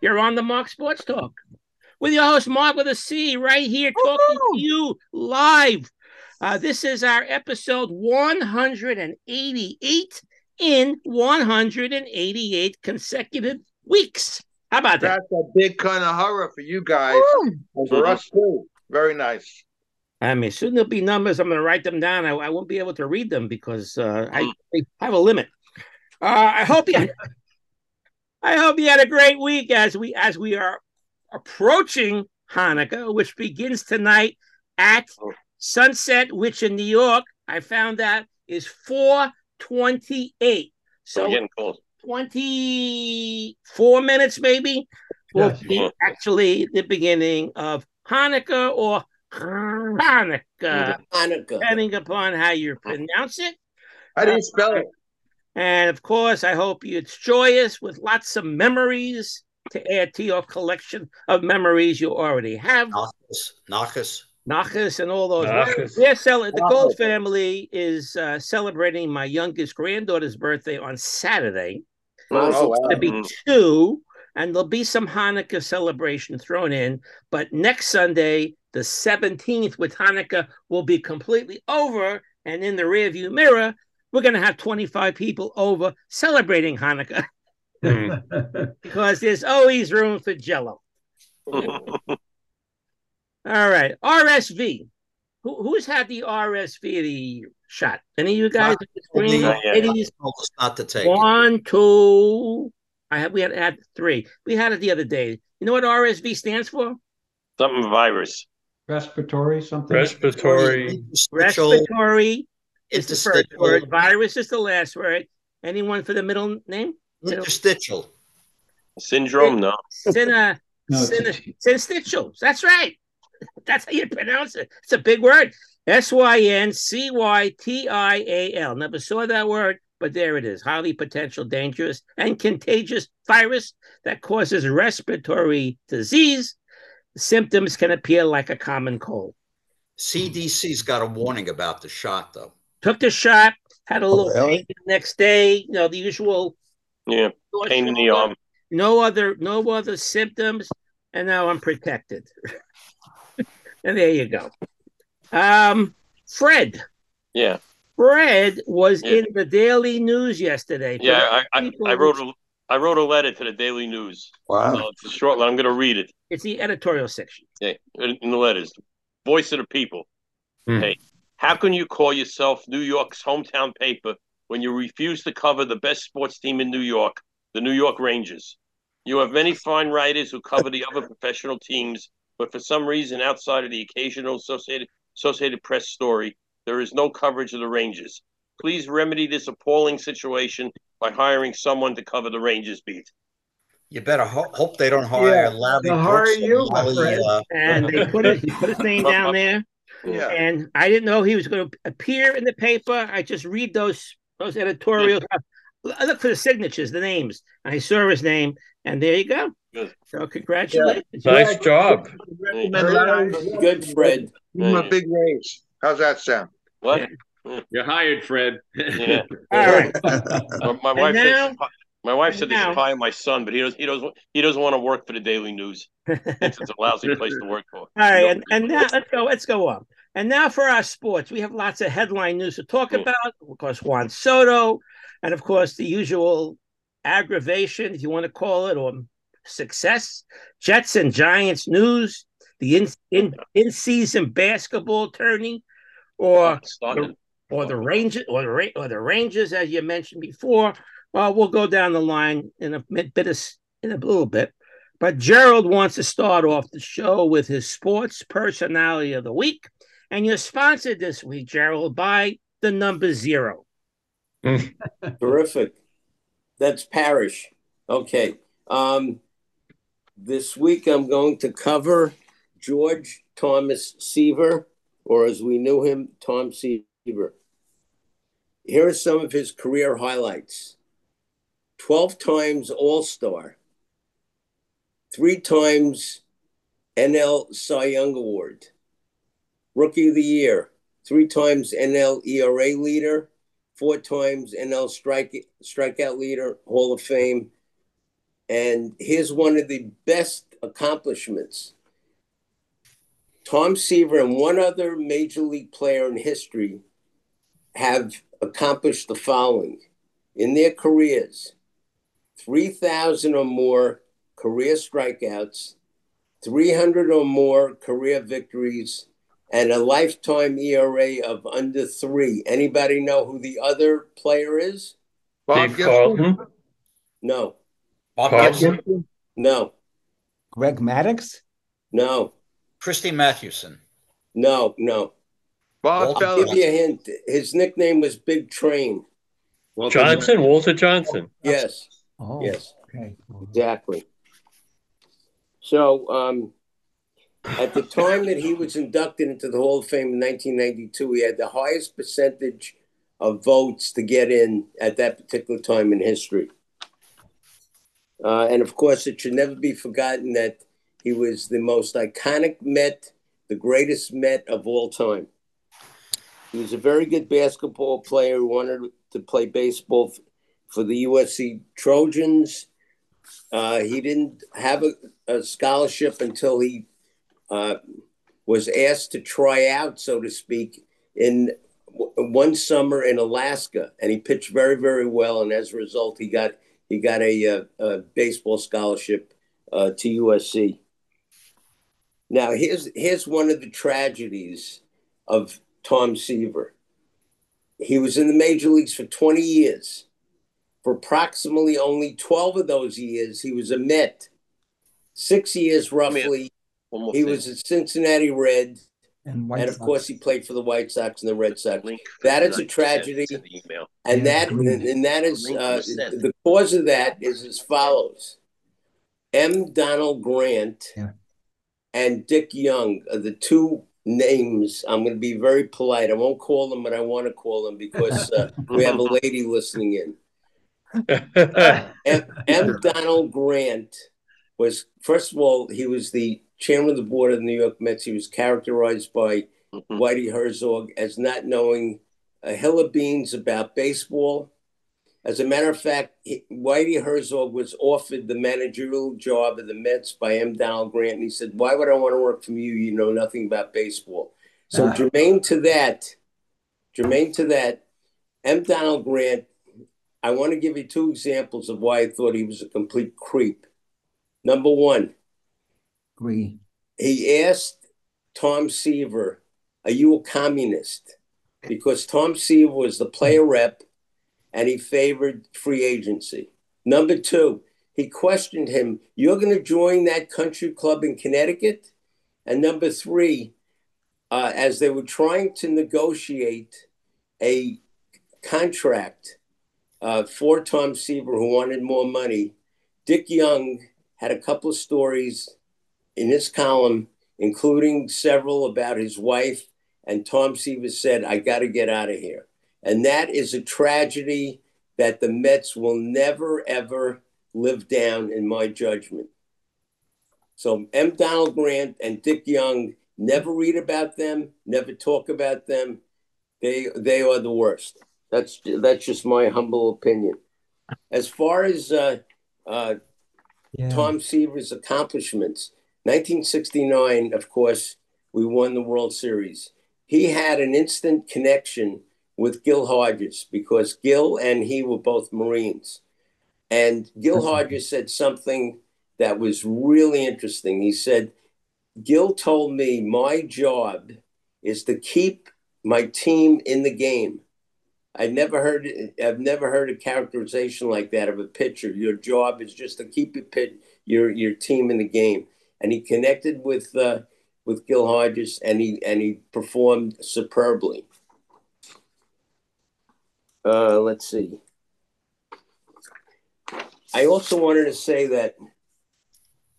You're on the Mark Sports Talk with your host, Mark with a C, right here talking to you live. This is our episode 188 in 188 consecutive weeks. How about that? That's a big kind of horror for you guys. And for us, too. Very nice. I mean, soon there'll be numbers. I'm going to write them down. I won't be able to read them because I have a limit. I hope you had a great week as we are approaching Hanukkah, which begins tonight at sunset, which in New York, I found out, is 4:28. So getting cold. 24 minutes maybe will be actually the beginning of Hanukkah or Hanukkah, depending upon how you pronounce it. How do you spell it? And of course, I hope it's joyous with lots of memories to add to your collection of memories you already have. Nachas and all those. The Gold family is celebrating my youngest granddaughter's birthday on Saturday. There'll be two, and there'll be some Hanukkah celebration thrown in. But next Sunday, the 17th, with Hanukkah, will be completely over, and in the rearview mirror, we're going to have 25 people over celebrating Hanukkah because there's always room for Jell-O. All right. RSV. Who's had the RSV shot? Any of you guys? Not to take. One, two. We had three. We had it the other day. You know what RSV stands for? Something virus. Respiratory something. Respiratory. It's the first word. Virus is the last word. Anyone for the middle name? Interstitial. Syndrome, no. Synstitial. That's right. That's how you pronounce it. It's a big word. syncytial. Never saw that word, but there it is. Highly potential, dangerous, and contagious virus that causes respiratory disease. Symptoms can appear like a common cold. CDC's got a warning about the shot, though. Took the shot, had a little pain the next day, the usual pain in the arm. No other symptoms, and now I'm protected. And there you go. Fred. Yeah. Fred was in the Daily News yesterday. Yeah, I wrote a letter to the Daily News. Wow. It's a short letter. I'm going to read it. It's the editorial section. Yeah, in the letters. Voice of the people. Hey. How can you call yourself New York's hometown paper when you refuse to cover the best sports team in New York, the New York Rangers? You have many fine writers who cover the other professional teams, but for some reason, outside of the occasional Associated Press story, there is no coverage of the Rangers. Please remedy this appalling situation by hiring someone to cover the Rangers beat. You better hope they don't hire Larry Brooks. And they put his name down there. Yeah. And I didn't know he was going to appear in the paper. I just read those editorials. I look for the signatures, the names. I saw his name, and there you go. Good. So congratulations. Yeah. Nice job. Good, Fred. A big raise. How's that sound? What? Yeah. You're hired, Fred. Yeah. All right. My wife said they should hire my son, but he doesn't want to work for the Daily News. It's a lousy place to work for. All right, and now let's go on. And now for our sports, we have lots of headline news to talk about. Of course, Juan Soto, and of course the usual aggravation, if you want to call it, or success. Jets and Giants news, the in-season basketball tourney, or the Rangers, as you mentioned before. We'll go down the line in a little bit. But Gerald wants to start off the show with his sports personality of the week. And you're sponsored this week, Gerald, by the number 0. Terrific. That's Parrish. Okay. This week I'm going to cover George Thomas Seaver, or as we knew him, Tom Seaver. Here are some of his career highlights. 12 times All-Star, 3 times NL Cy Young Award, Rookie of the Year, 3 times NL ERA leader, 4 times NL strikeout leader, Hall of Fame, And here's one of the best accomplishments. Tom Seaver and one other major league player in history have accomplished the following. In their careers, 3,000 or more career strikeouts, 300 or more career victories, and a lifetime ERA of under 3. Anybody know who the other player is? Bob Gibson? No. Bob Gibson? No. Greg Maddux? No. Christy Mathewson? No, no. Bob, I'll give you a hint. His nickname was Big Train. Walter Johnson? Walter Johnson? Yes. Oh, yes. Okay. Exactly. So, at the time that he was inducted into the Hall of Fame in 1992, he had the highest percentage of votes to get in at that particular time in history. And, of course, it should never be forgotten that he was the most iconic Met, the greatest Met of all time. He was a very good basketball player who wanted to play baseball for the USC Trojans. He didn't have a scholarship until he was asked to try out, so to speak, in one summer in Alaska, and he pitched very, very well. And as a result, he got a baseball scholarship to USC. Now, here's one of the tragedies of Tom Seaver. He was in the major leagues for 20 years. For approximately only 12 of those years, he was a Met. 6 years, roughly, he was a Cincinnati Red. And of course, he played for the White Sox and the Red Sox. That is a tragedy. And that is the cause of that is as follows. M. Donald Grant and Dick Young are the two names. I'm going to be very polite. I won't call them, but I want to call them because we have a lady listening in. M. Donald Grant was, first of all, he was the chairman of the board of the New York Mets. He was characterized by Whitey Herzog as not knowing a hill of beans about baseball. As a matter of fact, Whitey Herzog was offered the managerial job of the Mets by M. Donald Grant, and he said, "Why would I want to work for you? You know nothing about baseball." So germane to that, M. Donald Grant, I want to give you two examples of why I thought he was a complete creep. Number one, he asked Tom Seaver, "Are you a communist?" Because Tom Seaver was the player rep and he favored free agency. Number two, he questioned him, "You're going to join that country club in Connecticut?" And number three, as they were trying to negotiate a contract for Tom Seaver, who wanted more money, Dick Young had a couple of stories in his column, including several about his wife, and Tom Seaver said, "I got to get out of here." And that is a tragedy that the Mets will never, ever live down, in my judgment. So M. Donald Grant and Dick Young, never read about them, never talk about them. They are the worst. That's just my humble opinion. As far as Tom Seaver's accomplishments, 1969, of course, we won the World Series. He had an instant connection with Gil Hodges because Gil and he were both Marines. And Gil Hodges said something that was really interesting. He said, "Gil told me my job is to keep my team in the game." I've never heard a characterization like that of a pitcher. Your job is just to keep your team in the game. And he connected with Gil Hodges, and he performed superbly. Let's see. I also wanted to say that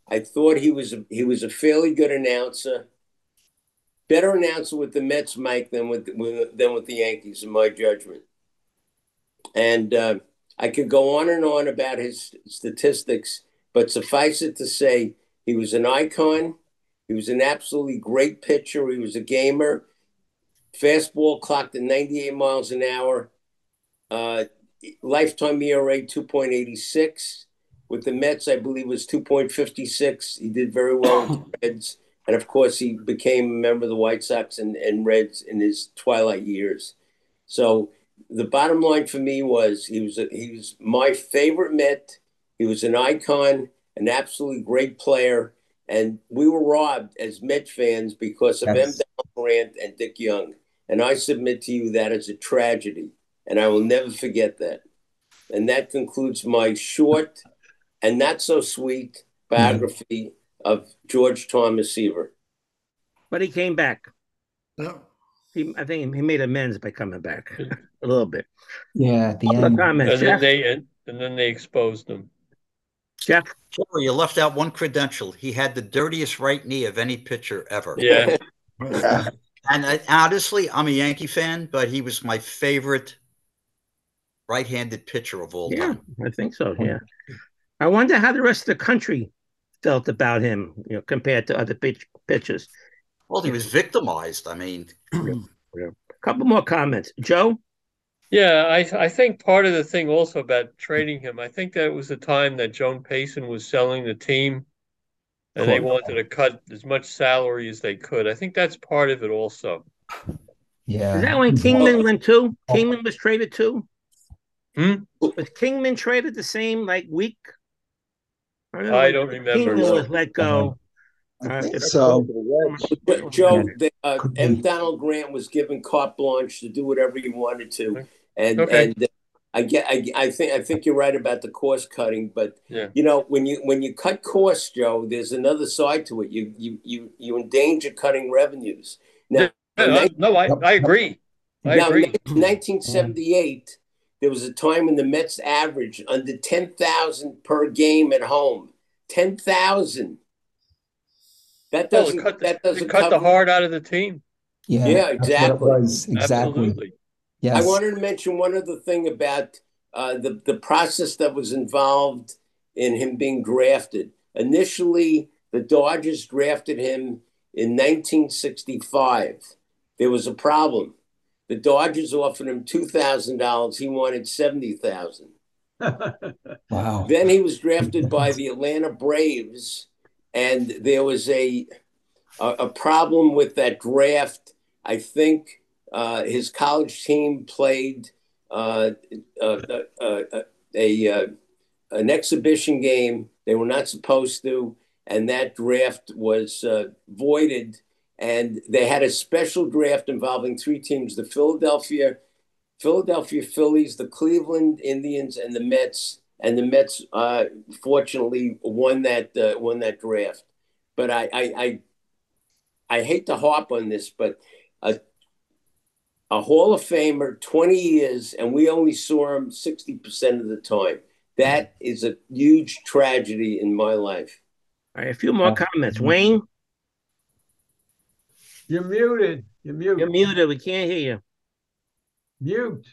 I thought he was a fairly good announcer. Better announcer with the Mets, Mike, than with the Yankees, in my judgment. And I could go on and on about his statistics, but suffice it to say, he was an icon. He was an absolutely great pitcher. He was a gamer. Fastball clocked at 98 miles an hour. Lifetime ERA 2.86. With the Mets, I believe, was 2.56. He did very well with the Reds. And, of course, he became a member of the White Sox and Reds in his twilight years. So the bottom line for me was he was my favorite Met. He was an icon, an absolutely great player. And we were robbed as Met fans because of M. Donald Grant and Dick Young. And I submit to you that is a tragedy. And I will never forget that. And that concludes my short and not so sweet biography of George Thomas Seaver. But he came back. No. I think he made amends by coming back a little bit. Yeah, at the end. Comments, and then they exposed him. Jeff? Oh, you left out one credential. He had the dirtiest right knee of any pitcher ever. Yeah. And honestly, I'm a Yankee fan, but he was my favorite right-handed pitcher of all time. Yeah, I think so, yeah. I wonder how the rest of the country felt about him, you know, compared to other pitchers. Well, he was victimized, I mean. Yeah. A couple more comments. Joe? Yeah, I think part of the thing also about trading him, I think that it was the time that Joan Payson was selling the team and they wanted to cut as much salary as they could. I think that's part of it also. Yeah. Is that when Kingman went too? Kingman was traded too? Was Kingman traded the same like week? I don't remember. Kingman was let go. So, Joe, M. Donald Grant was given carte blanche to do whatever he wanted to, and I think you're right about the cost cutting, but you know when you cut costs, Joe, there's another side to it. You endanger cutting revenues. Now, I agree. Now, in 1978, there was a time when the Mets averaged under 10,000 per game at home. 10,000. That doesn't cut the heart out of the team. Yeah, exactly. Absolutely. Yes. I wanted to mention one other thing about the process that was involved in him being drafted. Initially, the Dodgers drafted him in 1965. There was a problem. The Dodgers offered him $2,000. He wanted $70,000. Wow. Then he was drafted by the Atlanta Braves. And there was a problem with that draft. I think his college team played an exhibition game. They were not supposed to, and that draft was voided. And they had a special draft involving three teams: the Philadelphia Phillies, the Cleveland Indians, and the Mets. And the Mets, fortunately, won that draft. But I hate to harp on this, but a Hall of Famer, 20 years, and we only saw him 60% of the time. That is a huge tragedy in my life. All right, a few more comments. Wayne? You're muted. You're muted. We can't hear you. Mute.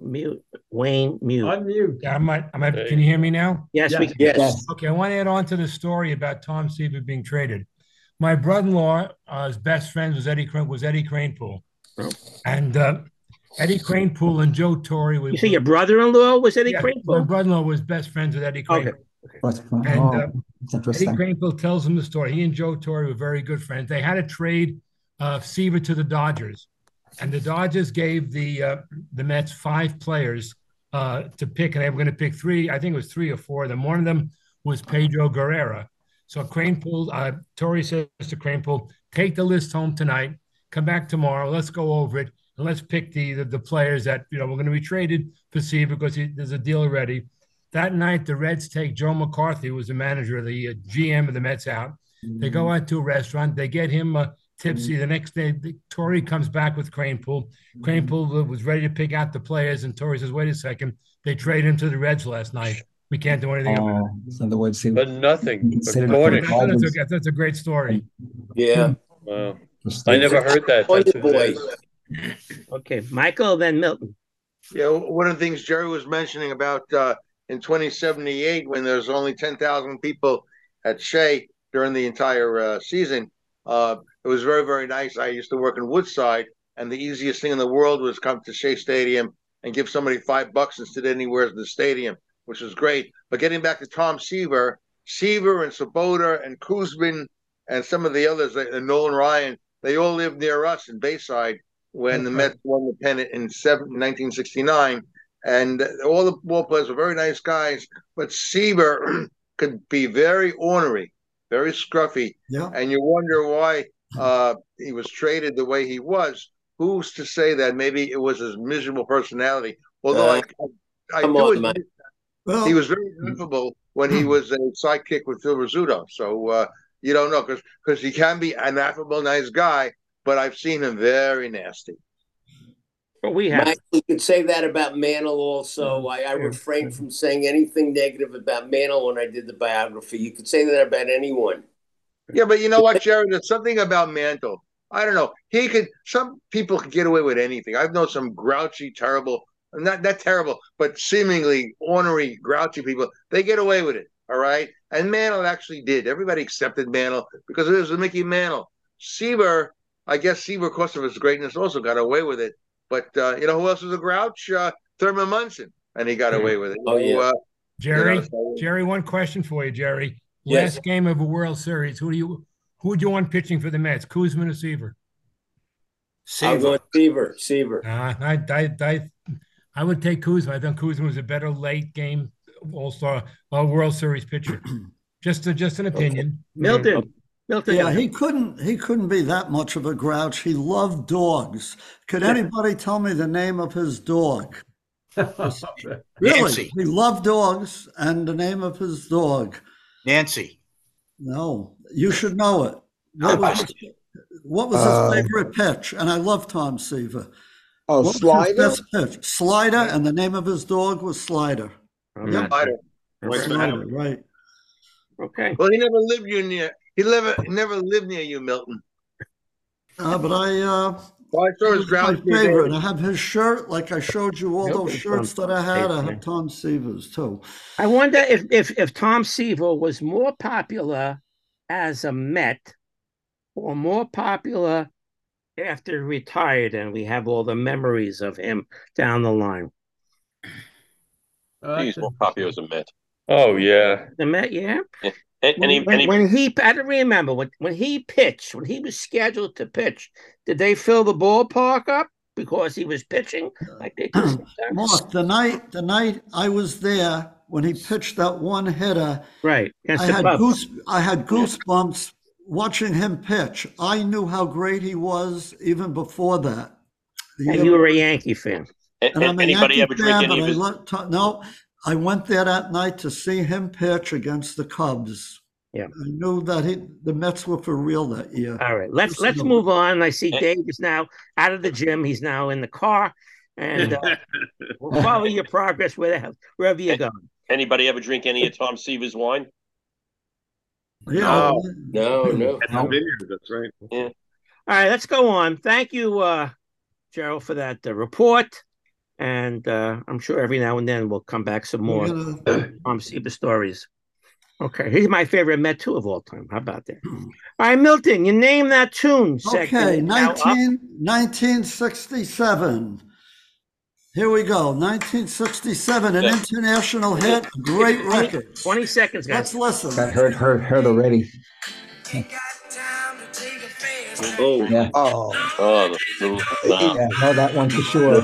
Mute. Wayne, mute. Unmute. Yeah, I might. Can you hear me now? Yes, we can. Yes. Okay, I want to add on to the story about Tom Seaver being traded. My brother-in-law, his best friend was Eddie Kranepool. Oh. And Eddie Kranepool and Joe Torre. You say your brother-in-law was Eddie Kranepool? My brother-in-law was best friends with Eddie Kranepool. Okay. And Eddie Kranepool tells him the story. He and Joe Torre were very good friends. They had a trade Seaver to the Dodgers. And the Dodgers gave the Mets 5 players to pick, and they were going to pick 3. I think it was 3 or 4 of them. One of them was Pedro Guerrero. So Kranepool, Torre says to Kranepool, take the list home tonight, come back tomorrow, let's go over it, and let's pick the players that we're going to be traded for Seaver because there's a deal already. That night, the Reds take Joe McCarthy, who was the manager of the GM of the Mets, out. They go out to a restaurant. They get him tipsy. The next day, Torre comes back with Kranepool. Kranepool was ready to pick out the players, and Torre says, wait a second. They traded him to the Reds last night. We can't do anything about it. In other words, but nothing. That's a great story. Yeah. Wow. I never heard that. Okay. Michael, then Milton. Yeah, one of the things Jerry was mentioning about in 2078, when there's only 10,000 people at Shea during the entire season, it was very, very nice. I used to work in Woodside, and the easiest thing in the world was come to Shea Stadium and give somebody $5 instead of anywhere in the stadium. which was great. But getting back to Tom Seaver, Seaver and Sabota and Kuzmin and some of the others, and Nolan Ryan, they all lived near us in Bayside when the Mets won the pennant in 1969. And all the ball players were very nice guys, but Seaver could be very ornery, very scruffy. Yeah. And you wonder why he was traded the way he was. Who's to say that maybe it was his miserable personality? Although I do admit that he was very affable when he was a sidekick with Phil Rizzuto. So you don't know, because he can be an affable, nice guy, but I've seen him very nasty. Well, we have. Mike, you could say that about Mantle also. I refrained from saying anything negative about Mantle when I did the biography. You could say that about anyone. Yeah, but you know what, Jared? There's something about Mantle. I don't know. He could. Some people could get away with anything. I've known some grouchy, terrible, not terrible, but seemingly ornery, grouchy people. They get away with it, all right? And Mantle actually did. Everybody accepted Mantle because it was Mickey Mantle. Seaver, I guess Seaver, because of his greatness, also got away with it. But you know who else was a grouch? Thurman Munson, and he got away with it. Oh, yeah. Jerry, you know, Jerry, one question for you, Jerry. Yes. Last game of a World Series, who do you want pitching for the Mets? Kuzmin or Seaver? Seaver. I want Seaver. Seaver. I would take Kuzmin. I think Kuzmin was a better late game All-Star World Series pitcher. just an opinion. Okay. Milton. Yeah, he couldn't be that much of a grouch. He loved dogs. Could anybody tell me the name of his dog? Really? Nancy. He loved dogs, and the name of his dog. Nancy. No, you should know it. What was his favorite pitch? And I love Tom Seaver. Oh, Slider? Pitch? Slider, and the name of his dog was Slider. Yep. Slider, right. Okay. Well, he never lived near. He never lived near you, Milton. But my favorite. I have his shirt, like I showed you all those shirts that I had. I have Tom Seaver's too. I wonder if Tom Seaver was more popular as a Met or more popular after he retired, and we have all the memories of him down the line. He's more popular as a Met. Oh yeah, the Met, yeah. I don't remember when he pitched, when he was scheduled to pitch, did they fill the ballpark up because he was pitching? Like they do sometimes? Mark, the night I was there when he pitched that one hitter, right? I had goosebumps watching him pitch. I knew how great he was even before that. And you were a Yankee fan. And anybody ever drink any of his? No. I went there that night to see him pitch against the Cubs. Yeah, I knew that the Mets were for real that year. All right, let's move on. I see Dave is now out of the gym. He's now in the car, and we'll follow your progress wherever you're going. Anybody ever drink any of Tom Seaver's wine? Yeah, no. That's right. Yeah. All right, let's go on. Thank you, Gerald, for that report. And I'm sure every now and then we'll come back some more Seaver stories. Okay, he's my favorite Met too of all time. How about that? All right, Milton, you name that tune. Okay, 1967. Here we go, 1967, an international hit, great record. 20 seconds, guys. Let's listen. Got heard already. Oh, yeah. That one for sure.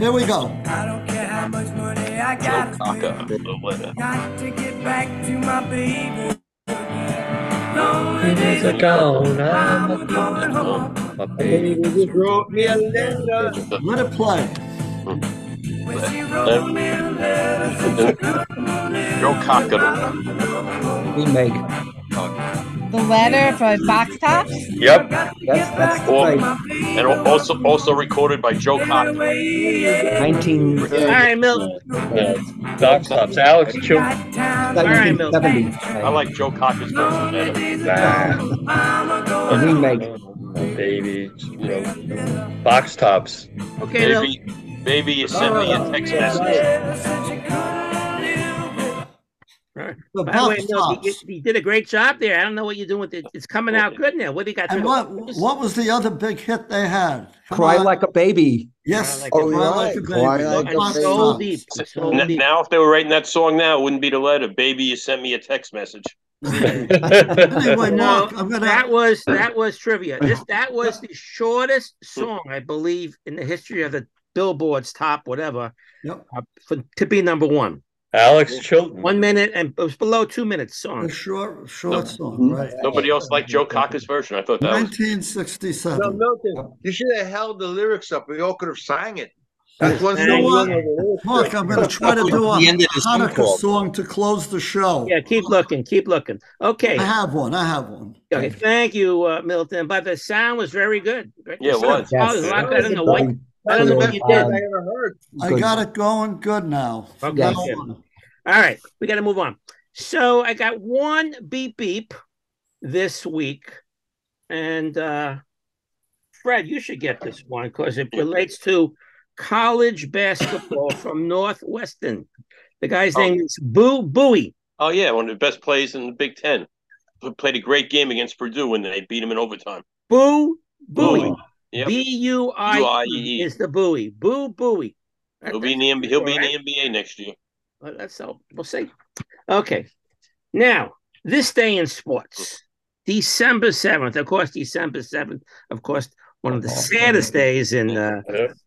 Here we go. I don't care how much money I got. Got to get back to my baby. Lonely days are gone. I'm going home. My baby just wrote me a letter. Let it play. When she wrote me a letter, Joe Cocker. We make the letter for Box Tops. Yep, that's the and also recorded by Joe Cocker. 19. All right, Milton. Box Tops. Alex Chilton. All right, Milton. I like Joe Cocker's version better. And we make baby Box Tops. Okay, baby, you sent me a text message. Right. He did a great job there. I don't know what you're doing with it. It's coming out good now. What do you got? And what was the other big hit they had? Cry Like a Baby. Yes. Now, if they were writing that song now, it wouldn't be the letter. Baby, you sent me a text message. Anyway, Mark, that was trivia. That was the shortest song, I believe, in the history of the Billboard's top whatever. Yep. To be number one. Alex Chilton. 1 minute, and it was below 2 minutes song. Short song, right? Nobody else liked Joe Cocker's version. I thought that 1967. Was... No, Milton, you should have held the lyrics up. We all could have sang it. That's one thing. Mark, I'm going to try to do a Hanukkah song to close the show. Yeah, keep looking. Okay. I have one. Okay, thank you, Milton. But the sound was very good. Yeah, it was. Yes. It was a lot better than the white. That was the best I ever heard. I got it going good now. Okay. Good. All right. We got to move on. So I got one beep beep this week. And Fred, you should get this one because it relates to college basketball from Northwestern. The guy's name is Boo Bowie. Oh, yeah. One of the best plays in the Big Ten. He played a great game against Purdue and they beat him in overtime. Boo Bowie. Yep. B-U-I-E is the Bowie. Boo Bowie. He'll be in the NBA next year. Well, that's so. We'll see. Okay. Now, this day in sports, December 7th. Of course, December 7th. Of course, one of the saddest days in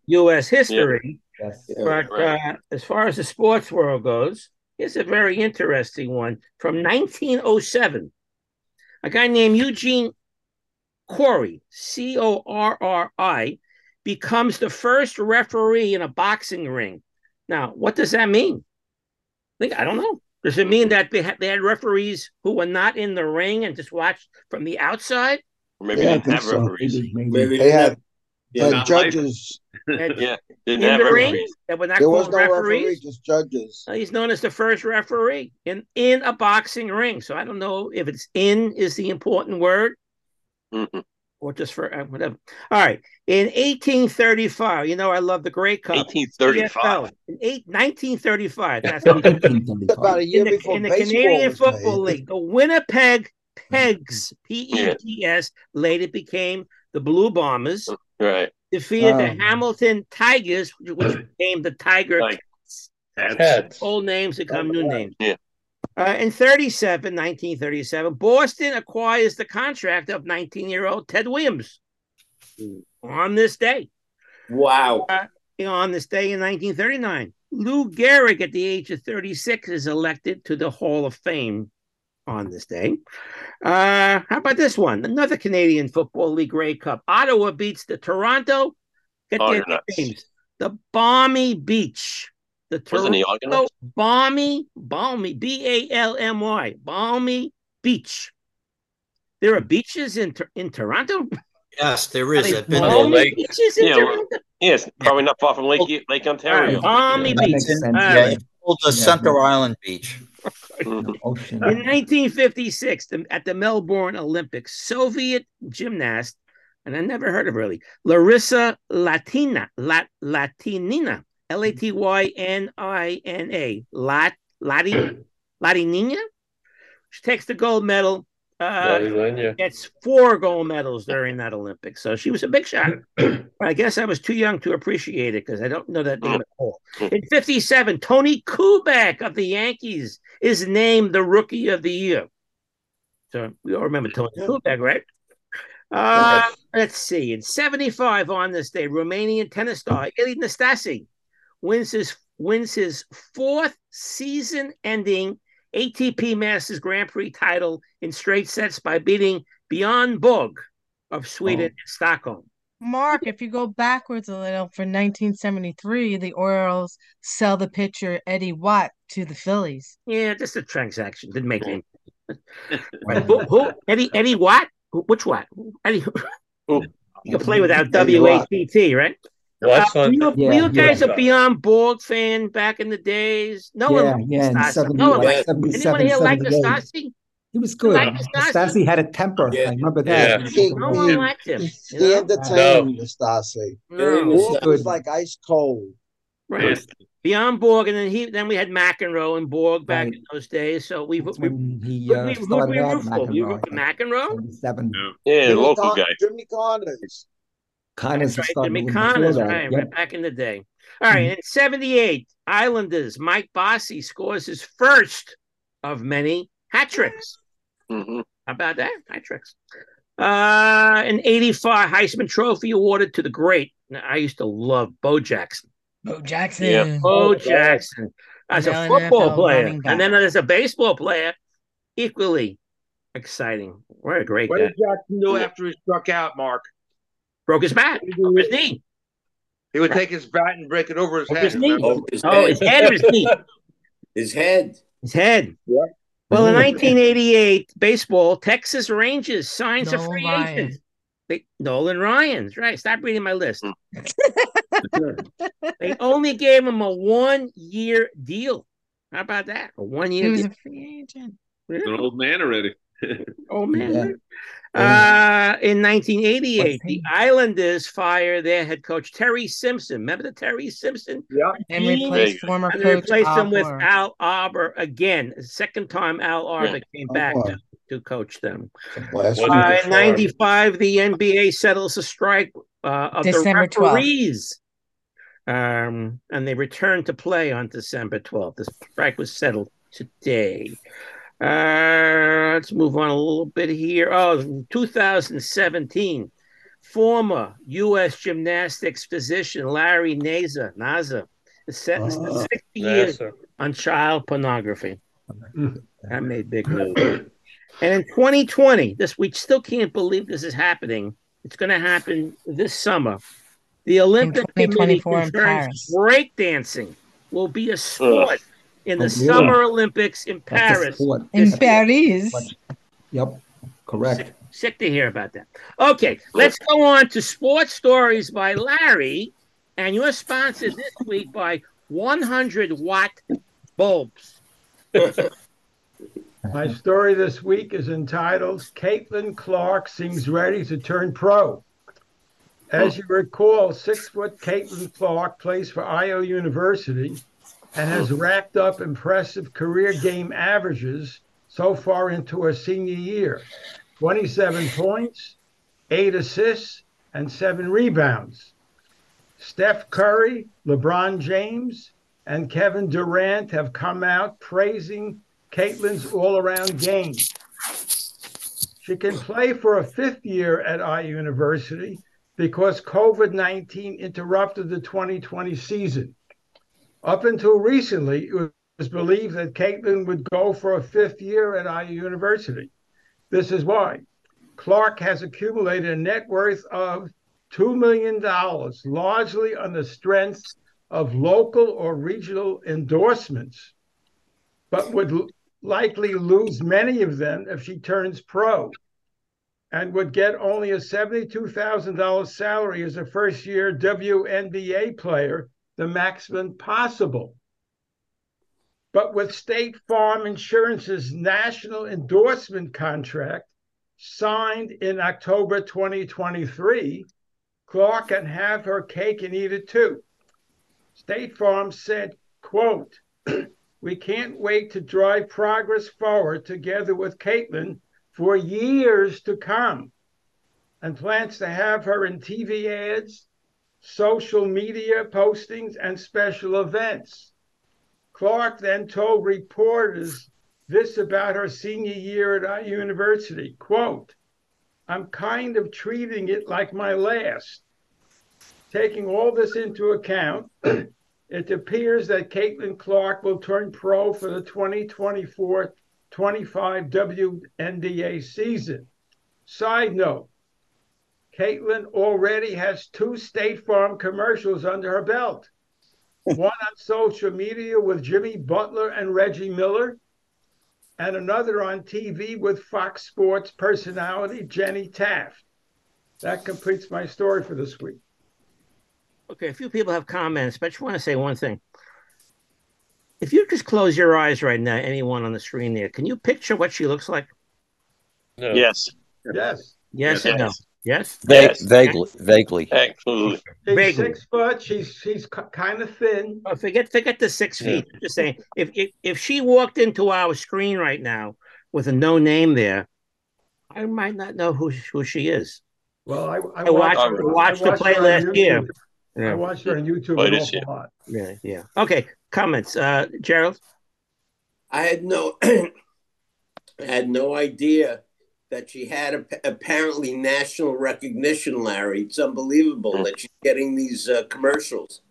U.S. history. Yeah. But as far as the sports world goes, here's a very interesting one. From 1907, a guy named Eugene Corri, C-O-R-R-I, becomes the first referee in a boxing ring. Now, what does that mean? I don't know. Does it mean that they had referees who were not in the ring and just watched from the outside? Or maybe they didn't have referees. Maybe they had judges. Yeah, in the ring that were not called referees, just judges. He's known as the first referee in a boxing ring. So I don't know if it's "in" is the important word. Mm-hmm. Or just for whatever. All right. In 1835, I love the great cup. 1835. 1935. That's about a year before in the Canadian Football League. The Winnipeg Pegs, P-E-T-S, later became the Blue Bombers. Right. Defeated the Hamilton Tigers, which became the Tiger Cats. That's old names become new names. Yeah. In 1937, Boston acquires the contract of 19-year-old Ted Williams on this day. Wow. On this day in 1939, Lou Gehrig, at the age of 36, is elected to the Hall of Fame on this day. How about this one? Another Canadian Football League Grey Cup. Ottawa beats the Toronto. The Balmy Beach. The Toronto Balmy, B-A-L-M-Y, Balmy Beach. There are beaches in Toronto? Yes, there is. I've been there. Beaches in Toronto? Yes, probably not far from Lake Ontario. Balmy Beach. Called the Central Island Beach. In 1956, at the Melbourne Olympics, Soviet gymnast, and I never heard of her really, Larisa Latinina. L-A-T-Y-N-I-N-A. Latinina? She takes the gold medal. Gets 4 gold medals during that Olympics. So she was a big shot. But I guess I was too young to appreciate it because I don't know that name at all. In 1957, Tony Kubek of the Yankees is named the Rookie of the Year. So we all remember Tony Kubek, right? Let's see. In 1975, on this day, Romanian tennis star Ilie Năstase wins his 4th season-ending ATP Masters Grand Prix title in straight sets by beating Bjorn Borg of Sweden in Stockholm. Mark, if you go backwards a little, for 1973, the Orioles sell the pitcher Eddie Watt to the Phillies. Yeah, just a transaction. Didn't make any sense. Who? Eddie Watt? Which Watt? Eddie. You can play without W-A-T-T, right? You guys are Beyond Borg fan back in the days. Anyone here like Năstase? He was good. Năstase had a temper. Yeah. I remember that. Yeah. No one liked him. He entertained Năstase. It was like ice cold. Right. Beyond Borg, and then we had McEnroe and Borg back in those days. So we root for McEnroe. 7. Yeah, Jimmy local guy. Jimmy Connors. Connors, right, Jimmy Connors, right, yep. Back in the day. All right, in 78, Islanders. Mike Bossy scores his first of many hat tricks. Mm-hmm. How about that? Hat tricks. In 85, Heisman Trophy awarded to the great. Now, I used to love Bo Jackson. Bo Jackson. Yeah. Bo Jackson. As a football player. And then as a baseball player, equally exciting. What a great guy. What did Jackson do after he struck out, Mark? Broke his bat. Broke his knee. He would take his bat and break it over his head. His head or his knee? His head. His head. Yeah. Well, in 1988, baseball, Texas Rangers signs a free agent. Nolan Ryan's right. Stop reading my list. They only gave him a 1-year deal. How about that? A 1-year deal. He was a free agent. Really? An old man already. Old man. Yeah. In 1988, the Islanders fire their head coach, Terry Simpson. Remember the Terry Simpson? Yeah. And replaced former coach. And replaced him with Al Arbor again. The second time Al Arbor came back to coach them. In 95, the NBA settles a strike of December the referees. And they returned to play on December 12th. The strike was settled today. Let's move on a little bit here. 2017, former U.S. gymnastics physician Larry Nassar is sentenced to 60 years on child pornography. That made big news. And in 2020, we still can't believe this is happening. It's going to happen this summer. The Olympic Committee concerns breakdancing will be a sport in the Summer Olympics in Paris. In Paris. Yep, correct. Sick to hear about that. Okay, let's go on to Sports Stories by Larry. And you're sponsored this week by 100-watt bulbs. My story this week is entitled, Caitlin Clark Seems Ready to Turn Pro. As you recall, 6-foot Caitlin Clark plays for Iowa University and has racked up impressive career game averages so far into her senior year, 27 points, 8 assists, and 7 rebounds. Steph Curry, LeBron James, and Kevin Durant have come out praising Caitlin's all-around game. She can play for a 5th year at Iowa University because COVID-19 interrupted the 2020 season. Up until recently, it was believed that Caitlin would go for a 5th year at Iowa University. This is why. Clark has accumulated a net worth of $2 million, largely on the strength of local or regional endorsements, but would likely lose many of them if she turns pro, and would get only a $72,000 salary as a first-year WNBA player, the maximum possible. But with State Farm Insurance's national endorsement contract signed in October 2023, Clark can have her cake and eat it too. State Farm said, quote, we can't wait to drive progress forward together with Caitlin for years to come, and plans to have her in TV ads, social media postings, and special events. Clark then told reporters this about her senior year at our university, quote, I'm kind of treating it like my last. Taking all this into account, it appears that Caitlin Clark will turn pro for the 2024-25 WNBA season. Side note, Caitlin already has 2 State Farm commercials under her belt. One on social media with Jimmy Butler and Reggie Miller, and another on TV with Fox Sports personality Jenny Taft. That completes my story for this week. Okay, a few people have comments, but I just want to say one thing. If you just close your eyes right now, anyone on the screen there, can you picture what she looks like? No. Yes. Yes. Yes and no. Yes? Vaguely. Absolutely. She's 6 foot. She's kind of thin. Oh, forget the 6 feet. I'm just saying, if she walked into our screen right now with a no name there, I might not know who she is. Well, I watched the play last year. Yeah. I watched her on YouTube an awful lot. Yeah, yeah. Okay, comments. Gerald? I had no idea that she had apparently national recognition, Larry. It's unbelievable that she's getting these commercials.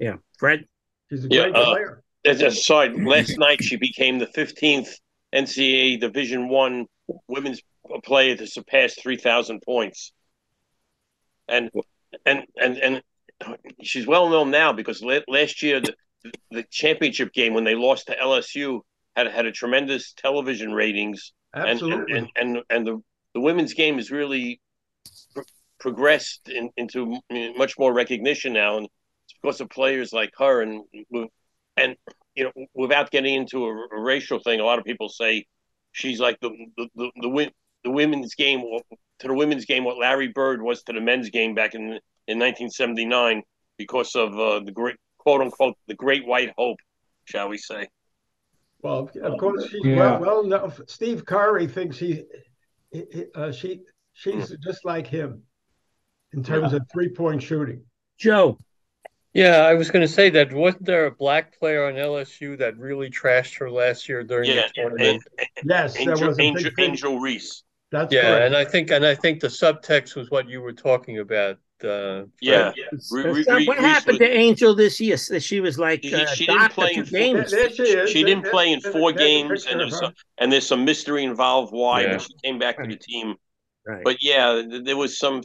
Yeah, Fred? She's a great player. As a side, last night she became the 15th NCAA Division I women's player to surpass 3,000 points. And she's well known now because last year the championship game when they lost to LSU had a tremendous television ratings. Absolutely. And the women's game has really progressed into much more recognition now, and it's because of players like her. And you know, without getting into a racial thing, a lot of people say she's like the women's game to the women's game what Larry Bird was to the men's game back in 1979 because of the great quote unquote the great white hope, shall we say. Well, of course, she's well known. Steve Curry thinks she's just like him in terms of three-point shooting. Joe. Yeah, I was going to say that wasn't there a black player on LSU that really trashed her last year during the tournament? Angel Reese. That's correct. and I think the subtext was what you were talking about. What happened to Angel this year? She was like she didn't play in games. She didn't play in four games, and there's some mystery involved why when she came back to the team. Right. But there was some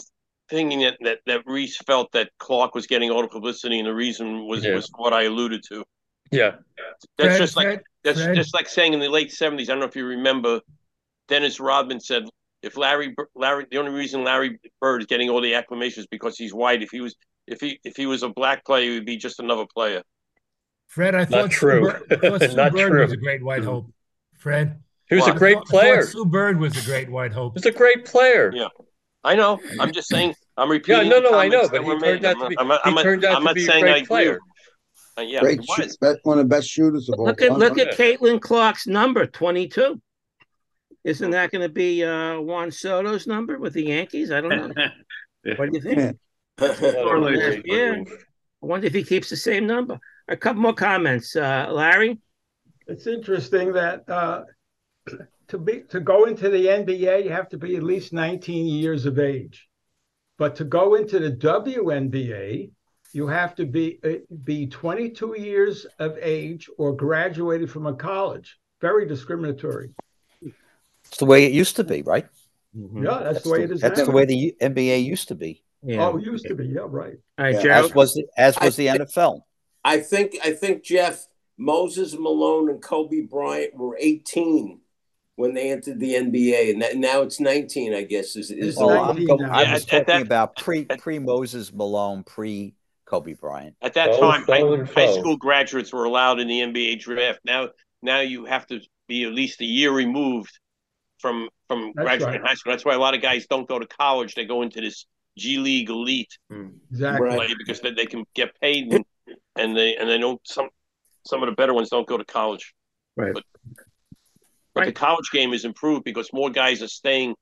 thinking that Reese felt that Clark was getting all the publicity, and the reason was what I alluded to. Yeah, that's just like saying in the late 70s. I don't know if you remember, Dennis Rodman said, if Larry, the only reason Larry Bird is getting all the acclamations is because he's white. If he was a black player, he would be just another player. Fred, I thought Sue Bird was a great white hope. Fred, he was a great player. Sue Bird was a great white hope. He's a great player. Yeah, I know. I'm just saying. I'm repeating. Yeah, no, I know. But he turned out to be. I'm not saying I agree. Yeah, one of the best shooters of all time. Look at Caitlin Clark's number, 22. Isn't that going to be Juan Soto's number with the Yankees? I don't know. What do you think? Yeah. I wonder if he keeps the same number. A couple more comments. Larry? It's interesting that to go into the NBA, you have to be at least 19 years of age. But to go into the WNBA, you have to be 22 years of age or graduated from a college. Very discriminatory. It's the way it used to be, right? Mm-hmm. Yeah, that's the way it is. That's now. The way the NBA used to be. Yeah. Oh, it used to be. Yeah, right. All right, Jeff. As was the NFL. I think Jeff, Moses Malone and Kobe Bryant were 18 when they entered the NBA, and now it's 19. I guess I was talking about pre Moses Malone, pre Kobe Bryant. At that time, high school graduates were allowed in the NBA draft. Now you have to be at least a year removed from graduating high school. That's why a lot of guys don't go to college. They go into this G League elite play because they can get paid, and they know some of the better ones don't go to college. Right. But the college game is improved because more guys are staying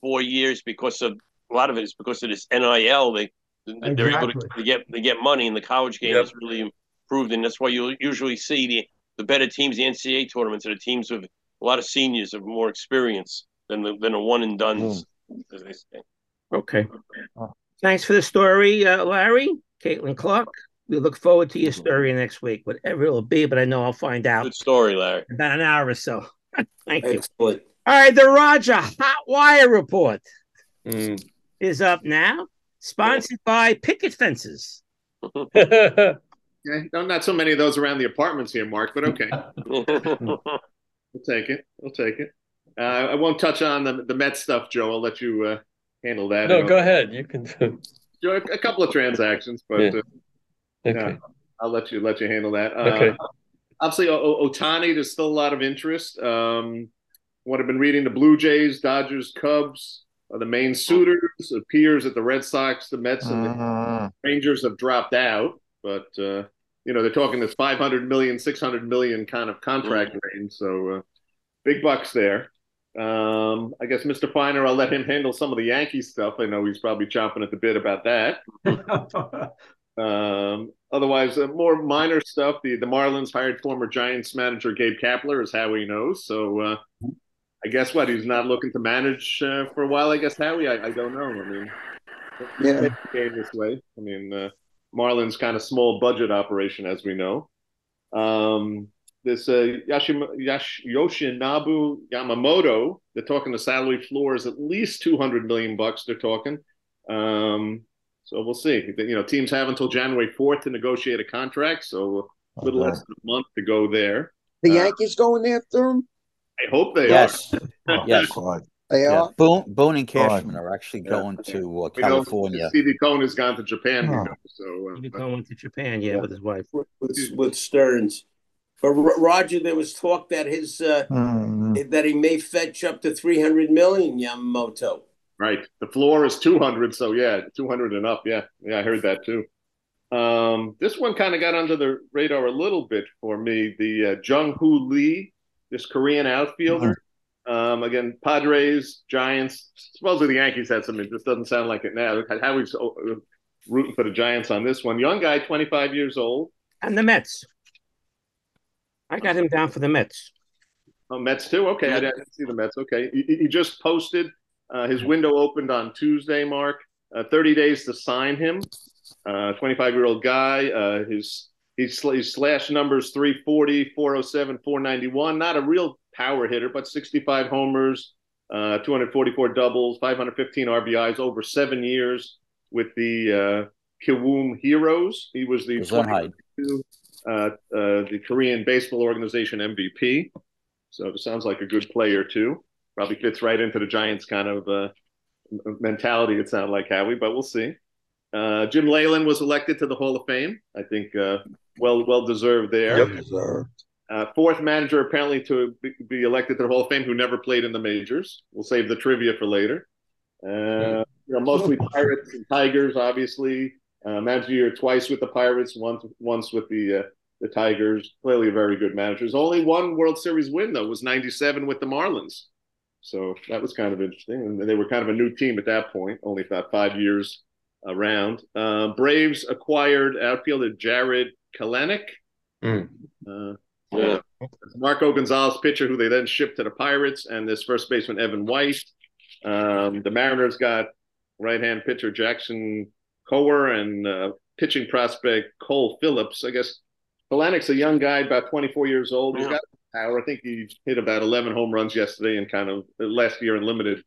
4 years because of a lot of it is because of this NIL. They're able to get money, and the college game is really improved, and that's why you'll usually see the better teams, the NCAA tournaments, are the teams with a lot of seniors have more experience than a one and done, as they say. Okay. Thanks for the story, Larry. Caitlin Clark, we look forward to your story next week, whatever it'll be, but I know I'll find out. Good story, Larry. About an hour or so. Thank you. All right, the Roger Hot Wire Report is up now, sponsored by Picket Fences. Okay. Not so many of those around the apartments here, Mark, but okay. We'll take it. I won't touch on the Mets stuff, Joe. I'll let you handle that. No, go ahead. You can do a couple of transactions, but I'll let you handle that. Okay. Obviously, Ohtani, there's still a lot of interest. What I've been reading, the Blue Jays, Dodgers, Cubs, The main suitors appears that the Red Sox, the Mets, and the Rangers have dropped out. But, you know, they're talking this $500 million, $600 million kind of contract range. So big bucks there. I guess Mr. Feiner, I'll let him handle some of the Yankee stuff. I know he's probably chomping at the bit about that. Otherwise, more minor stuff. The Marlins hired former Giants manager Gabe Kapler, as Howie knows. So I guess what? He's not looking to manage for a while, I guess, Howie? I don't know. I mean, game this way. I mean, Marlins kind of small budget operation, as we know. This Yoshinabu Yamamoto, they're talking the salary floor is at least $200 million. They're talking, so we'll see. You know, teams have until January 4th to negotiate a contract, so a little less than a month to go there. The Yankees going after him? I hope they are. Yes, they are. Boone and Cashman are actually going to California. Stevie Cohen has gone to Japan. Stevie Cohen went to Japan, with his wife, with Stearns. But Roger, there was talk that his that he may fetch up to $300 million. Yamamoto. Right. The floor is 200. So yeah, 200 and up. Yeah, I heard that too. This one kind of got under the radar a little bit for me. The Jung-Hoo Lee, this Korean outfielder. Again, Padres, Giants. Supposedly the Yankees had some. It just doesn't sound like it now. Howie's rooting for the Giants on this one. Young guy, 25 years old, and the Mets. I got him down for the Mets. Oh, Mets too? Okay, I didn't see the Mets. Okay. He just posted. His window opened on Tuesday, Mark. 30 days to sign him. 25-year-old guy. His slash numbers 340, 407, 491. Not a real power hitter, but 65 homers, 244 doubles, 515 RBIs over 7 years with the Kiwoom Heroes. He was the 22. The Korean baseball organization MVP. So it sounds like a good player too. Probably fits right into the Giants kind of mentality, it sounded like, Howie, but we'll see. Jim Leyland was elected to the Hall of Fame. I think well deserved there. Yep, deserved. Fourth manager apparently to be elected to the Hall of Fame who never played in the majors. We'll save the trivia for later. You know, mostly Pirates and Tigers, obviously. Managed here twice with the Pirates, once with the Tigers. Clearly a very good manager. There's only one World Series win, though, was 97 with the Marlins. So that was kind of interesting. And they were kind of a new team at that point, only about 5 years around. Braves acquired outfielder Jared Kalenic. Marco Gonzalez, pitcher, who they then shipped to the Pirates, and this first baseman, Evan White. The Mariners got right-hand pitcher Jackson Cower and pitching prospect Cole Phillips. I guess Kalenick's a young guy, about 24 years old. He's got power. I think he hit about 11 home runs yesterday and kind of last year in limited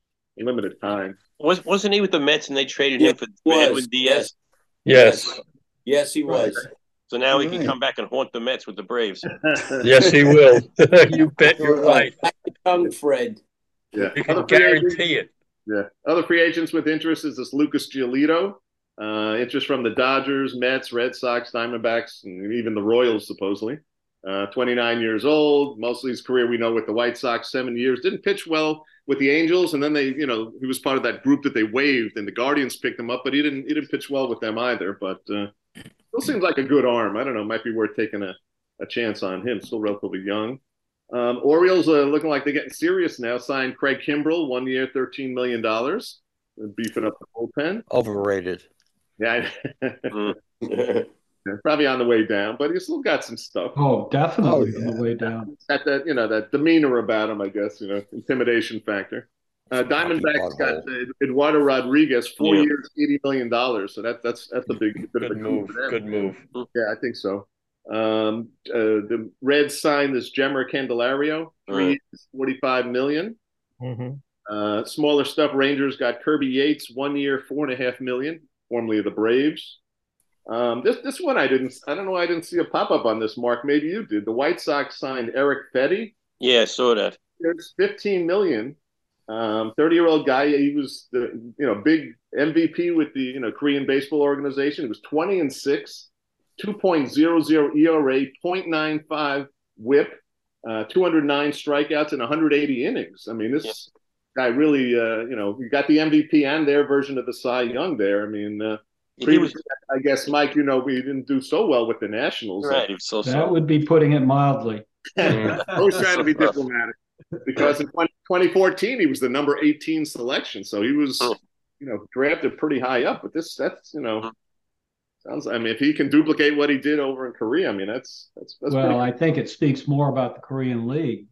time. Wasn't he with the Mets and they traded him for Edwin Diaz? Yes, he was. Right. So now he can come back and haunt the Mets with the Braves. Yes, he will. You bet you're right. Come, Fred. Yeah. You can guarantee it. Yeah. Other free agents with interest is this Lucas Giolito. Interest from the Dodgers, Mets, Red Sox, Diamondbacks, and even the Royals, supposedly. 29 years old, mostly his career we know with the White Sox, 7 years. Didn't pitch well with the Angels, and then they, you know, he was part of that group that they waived, and the Guardians picked him up, but he didn't pitch well with them either. But still seems like a good arm. I don't know, might be worth taking a chance on him. Still relatively young. Orioles are looking like they're getting serious now. Signed Craig Kimbrell, 1 year, $13 million. Beefing up the bullpen. Overrated. Yeah, probably on the way down, but he's still got some stuff. Oh, definitely on the way down. Got that, you know, that demeanor about him, I guess, you know, intimidation factor. Diamondbacks got Eduardo Rodriguez, 4 years, $80 million. So that's a big move. Good move. Yeah, I think so. The Reds signed this Jemmer Candelario, 3 years, $45 million. Smaller stuff. Rangers got Kirby Yates, 1 year, $4.5 million. Formerly of the Braves. This one I don't know why I didn't see a pop-up on this, Mark. Maybe you did. The White Sox signed Eric Fetty. Yeah, I saw that. There's $15 million. 30-year-old guy. He was the big MVP with the Korean baseball organization. He was 20-6, 2.00 ERA, 0.95 WHIP, 209 strikeouts, and 180 innings. I mean, this guy really, you got the MVP and their version of the Cy Young there. I mean, previously, I guess, Mike, we didn't do so well with the Nationals. Right. So that would be putting it mildly. I was trying to be diplomatic because in 2014, he was the number 18 selection. So he was, drafted pretty high up. But that's, sounds. I mean, if he can duplicate what he did over in Korea, I mean, that's well. Pretty... I think it speaks more about the Korean League.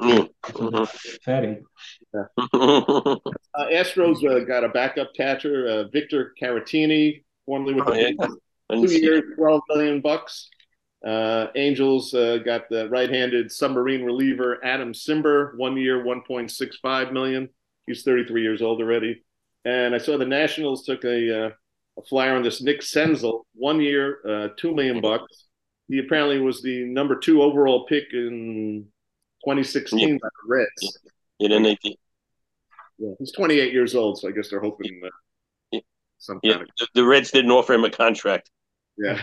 Fatty. Yeah. Astros got a backup catcher, Victor Caratini, formerly with the 2 years, $12 million. Angels got the right-handed submarine reliever Adam Simber, 1 year, $1.65 million. He's 33 years old already. And I saw the Nationals took a flyer on this Nick Senzel, 1 year, $2 million. He apparently was the number 2 overall pick in 2016 by the Reds. In NAP. Yeah, he's 28 years old, so I guess they're hoping some kind of... The Reds didn't offer him a contract. Yeah.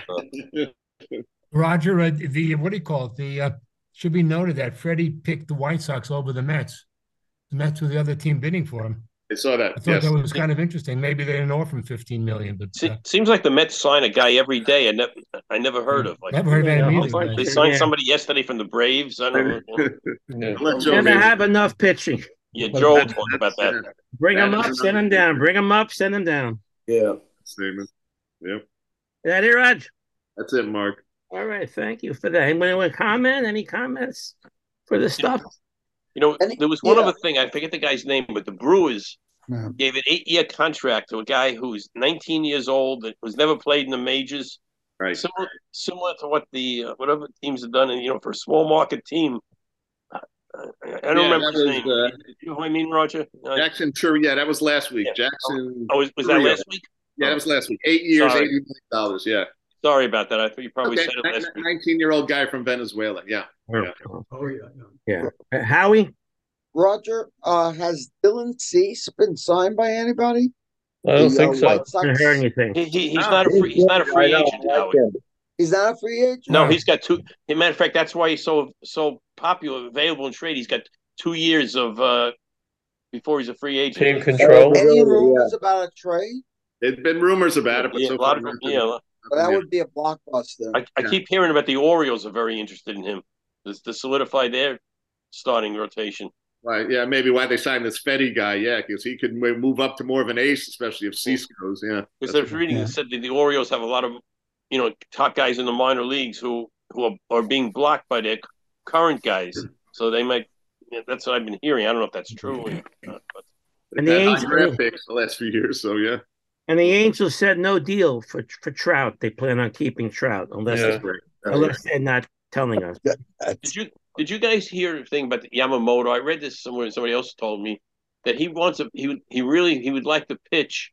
Roger, what do you call it? Should be noted that Freddie picked the White Sox over the Mets. The Mets were the other team bidding for him. I saw that. I thought that was kind of interesting. Maybe they didn't offer him $15 million, but seems like the Mets sign a guy every day. I never heard of. Like, never heard of him either. They signed somebody yesterday from the Braves. I don't know. Never have enough pitching. Yeah, Joe will talk about that. Bring him up, send him down. Bring him up, send him down. Yeah. Statement. Yep. Is that it, Rod? That's it, Mark. All right. Thank you for that. Anyone want to comment? Any comments for this stuff? There was one other thing. I forget the guy's name, but the Brewers gave an 8-year contract to a guy who's 19 years old that was never played in the majors. Right. Similar to what the whatever teams have done, and for a small market team. I don't remember his name. You know who I mean, Roger? Jackson. Sure. Yeah, that was last week. Yeah. Jackson. Oh, was that last week? Yeah, that was last week. 8 years, $80 million. Yeah. Sorry about that. I thought you probably said it last week. 19-year-old guy from Venezuela. Yeah. Yeah. Oh, yeah. Yeah. Howie? Roger, has Dylan Cease been signed by anybody? I don't think so. I didn't hear anything. He's not a free agent, Howie. He's not a free agent? No, he's got two. As a matter of fact, that's why he's so popular, available in trade. He's got 2 years of before he's a free agent. Team control. Any rumors about a trade? There's been rumors about it. But so far, but that would be a blockbuster. I keep hearing about the Orioles are very interested in him to solidify their starting rotation. Right. Yeah. Maybe why they signed this Fetty guy. Yeah, because he could move up to more of an ace, especially if Cease goes. Yeah. Because I was reading that said that the Orioles have a lot of, top guys in the minor leagues who are being blocked by their current guys. So they might. Yeah, that's what I've been hearing. I don't know if that's true. And the Angels draft picks the last few years. So yeah. And the Angels said no deal for Trout. They plan on keeping Trout unless they're not telling us. Did you guys hear a thing about Yamamoto? I read this somewhere, and somebody else told me that he would like to pitch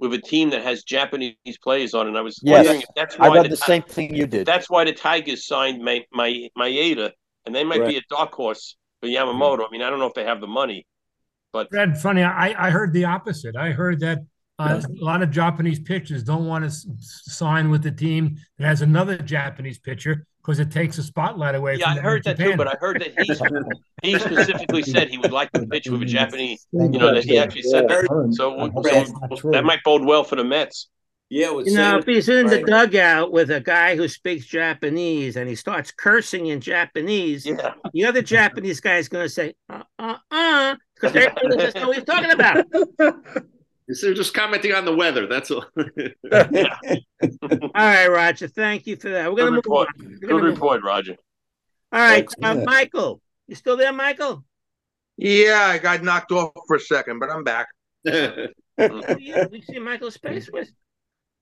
with a team that has Japanese players on. And I was wondering if that's why I read the same thing you did. That's why the Tigers signed Maeda, and they might be a dark horse for Yamamoto. I mean, I don't know if they have the money, but Fred, funny, I heard the opposite. I heard that. A lot of Japanese pitchers don't want to sign with the team that has another Japanese pitcher because it takes a spotlight away from Japan. Yeah, I heard that too, but I heard that he specifically said he would like to pitch with a Japanese, that he actually said that. So that might bode well for the Mets. Yeah, if he's in the dugout with a guy who speaks Japanese and he starts cursing in Japanese, the other Japanese guy is going to say, because they really just know what he's talking about. They're just commenting on the weather. That's all. All right, Roger. Thank you for that. We're going to move on. Good report, Roger. All right, Michael. You still there, Michael? Yeah, I got knocked off for a second, but I'm back. We see Michael's face.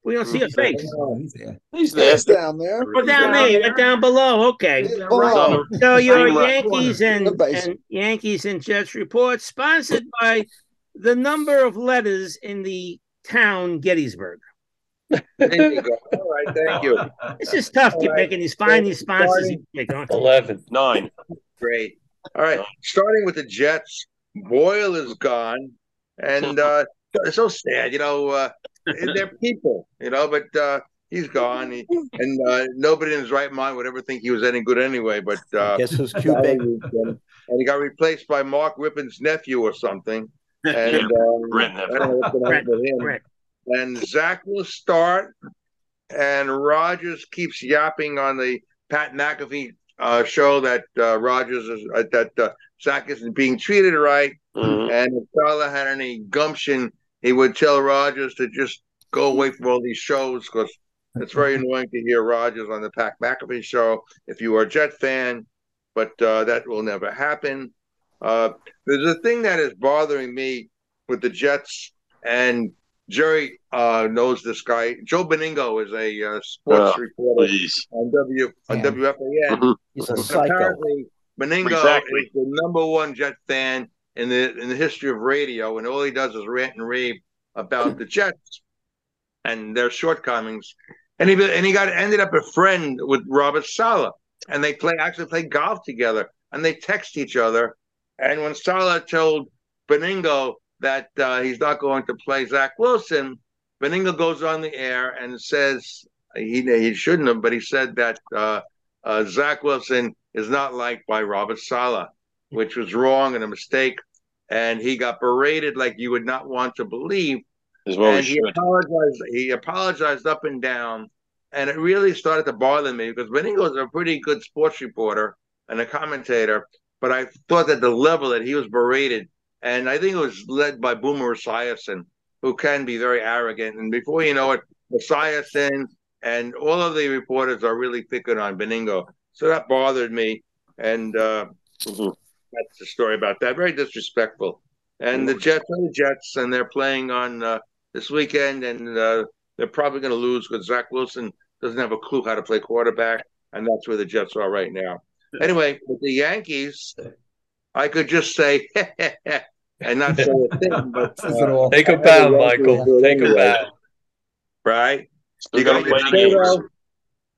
We don't see a face. Oh, he's there. He's down there. Oh, down there. Down below. Okay. Below. So your Yankees and Yankees and Jets report sponsored by. The number of letters in the town Gettysburg. There you go. All right, thank you. This is tough. Keep making these sponsors. 11, 9. Great. All right. Starting with the Jets, Boyle is gone. And it's so sad, they're people, but he's gone. And nobody in his right mind would ever think he was any good anyway. But guess who's Kubek? And he got replaced by Mark Rippon's nephew or something. And and Zach will start, and Rogers keeps yapping on the Pat McAfee show that Rogers is Zach isn't being treated right. Mm-hmm. And if Tyler had any gumption, he would tell Rogers to just go away from all these shows, because it's very annoying to hear Rogers on the Pat McAfee show if you are a Jet fan, but that will never happen. There's a thing that is bothering me with the Jets, and Jerry knows this guy. Joe Beningo is a sports reporter on WFAN. He's a psycho. Apparently, Beningo is the #1 Jet fan in the history of radio, and all he does is rant and rave about the Jets and their shortcomings. And he ended up a friend with Robert Saleh, and they actually play golf together, and they text each other. And when Saleh told Beningo that he's not going to play Zach Wilson, Beningo goes on the air and says he shouldn't have, but he said that Zach Wilson is not liked by Robert Saleh, which was wrong and a mistake. And he got berated like you would not want to believe. And he apologized. He apologized up and down, and it really started to bother me because Beningo is a pretty good sports reporter and a commentator. But I thought that the level that he was berated, and I think it was led by Boomer Esiason, who can be very arrogant. And before you know it, Esiason and all of the reporters are really picking on Beningo. So that bothered me. And that's the story about that. Very disrespectful. And the Jets, and they're playing on this weekend, and they're probably going to lose because Zach Wilson doesn't have a clue how to play quarterback. And that's where the Jets are right now. Anyway, with the Yankees, I could just say and not say a thing. But take a bow, Michael. Take a bow. Right? You got Verdugo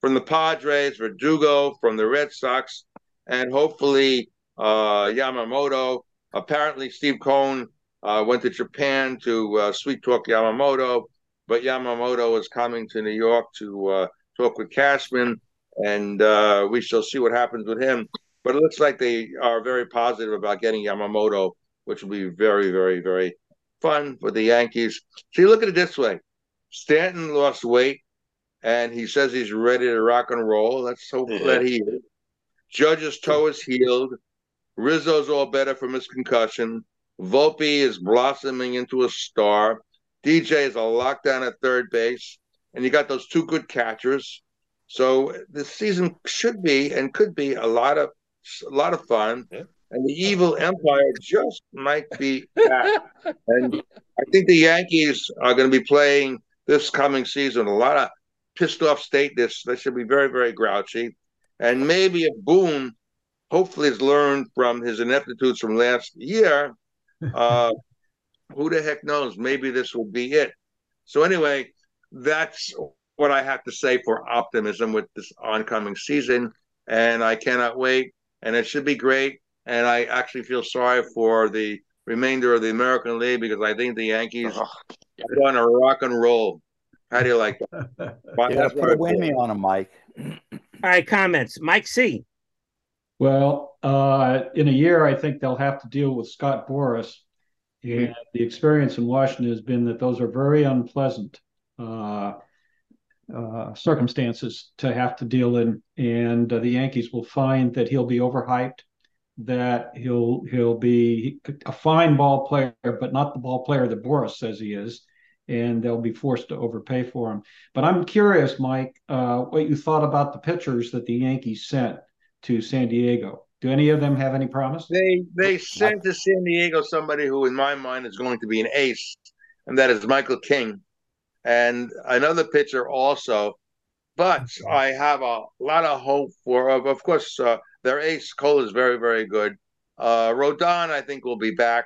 from the Padres, Verdugo from the Red Sox, and hopefully Yamamoto. Apparently, Steve Cohen went to Japan to sweet talk Yamamoto, but Yamamoto is coming to New York to talk with Cashman. And we shall see what happens with him. But it looks like they are very positive about getting Yamamoto, which will be very, very, very fun for the Yankees. See, look at it this way. Stanton lost weight, and he says he's ready to rock and roll. Let's hope that he is. Judge's toe is healed. Rizzo's all better from his concussion. Volpe is blossoming into a star. DJ is a lockdown at third base. And you got those two good catchers. So this season should be and could be a lot of fun, and the evil empire just might be back. And I think the Yankees are going to be playing this coming season a lot of pissed off stateness. They should be very, very grouchy, and maybe if Boone hopefully has learned from his ineptitudes from last year, who the heck knows? Maybe this will be it. So anyway, that's what I have to say for optimism with this oncoming season, and I cannot wait, and it should be great. And I actually feel sorry for the remainder of the American League because I think the Yankees are on a rock and roll. How do you like that? Put a whammy on them, Mike. All right, comments. Mike C. Well, in a year, I think they'll have to deal with Scott Boras, and the experience in Washington has been that those are very unpleasant circumstances to have to deal in, and the Yankees will find that he'll be overhyped, that he'll be a fine ball player, but not the ball player that Boras says he is, and they'll be forced to overpay for him. But I'm curious, Mike, what you thought about the pitchers that the Yankees sent to San Diego. Do any of them have any promise? They sent to San Diego somebody who, in my mind, is going to be an ace, and that is Michael King. And another pitcher also. But I have a lot of hope for, of course, their ace, Cole, is very, very good. Rodon, I think, will be back.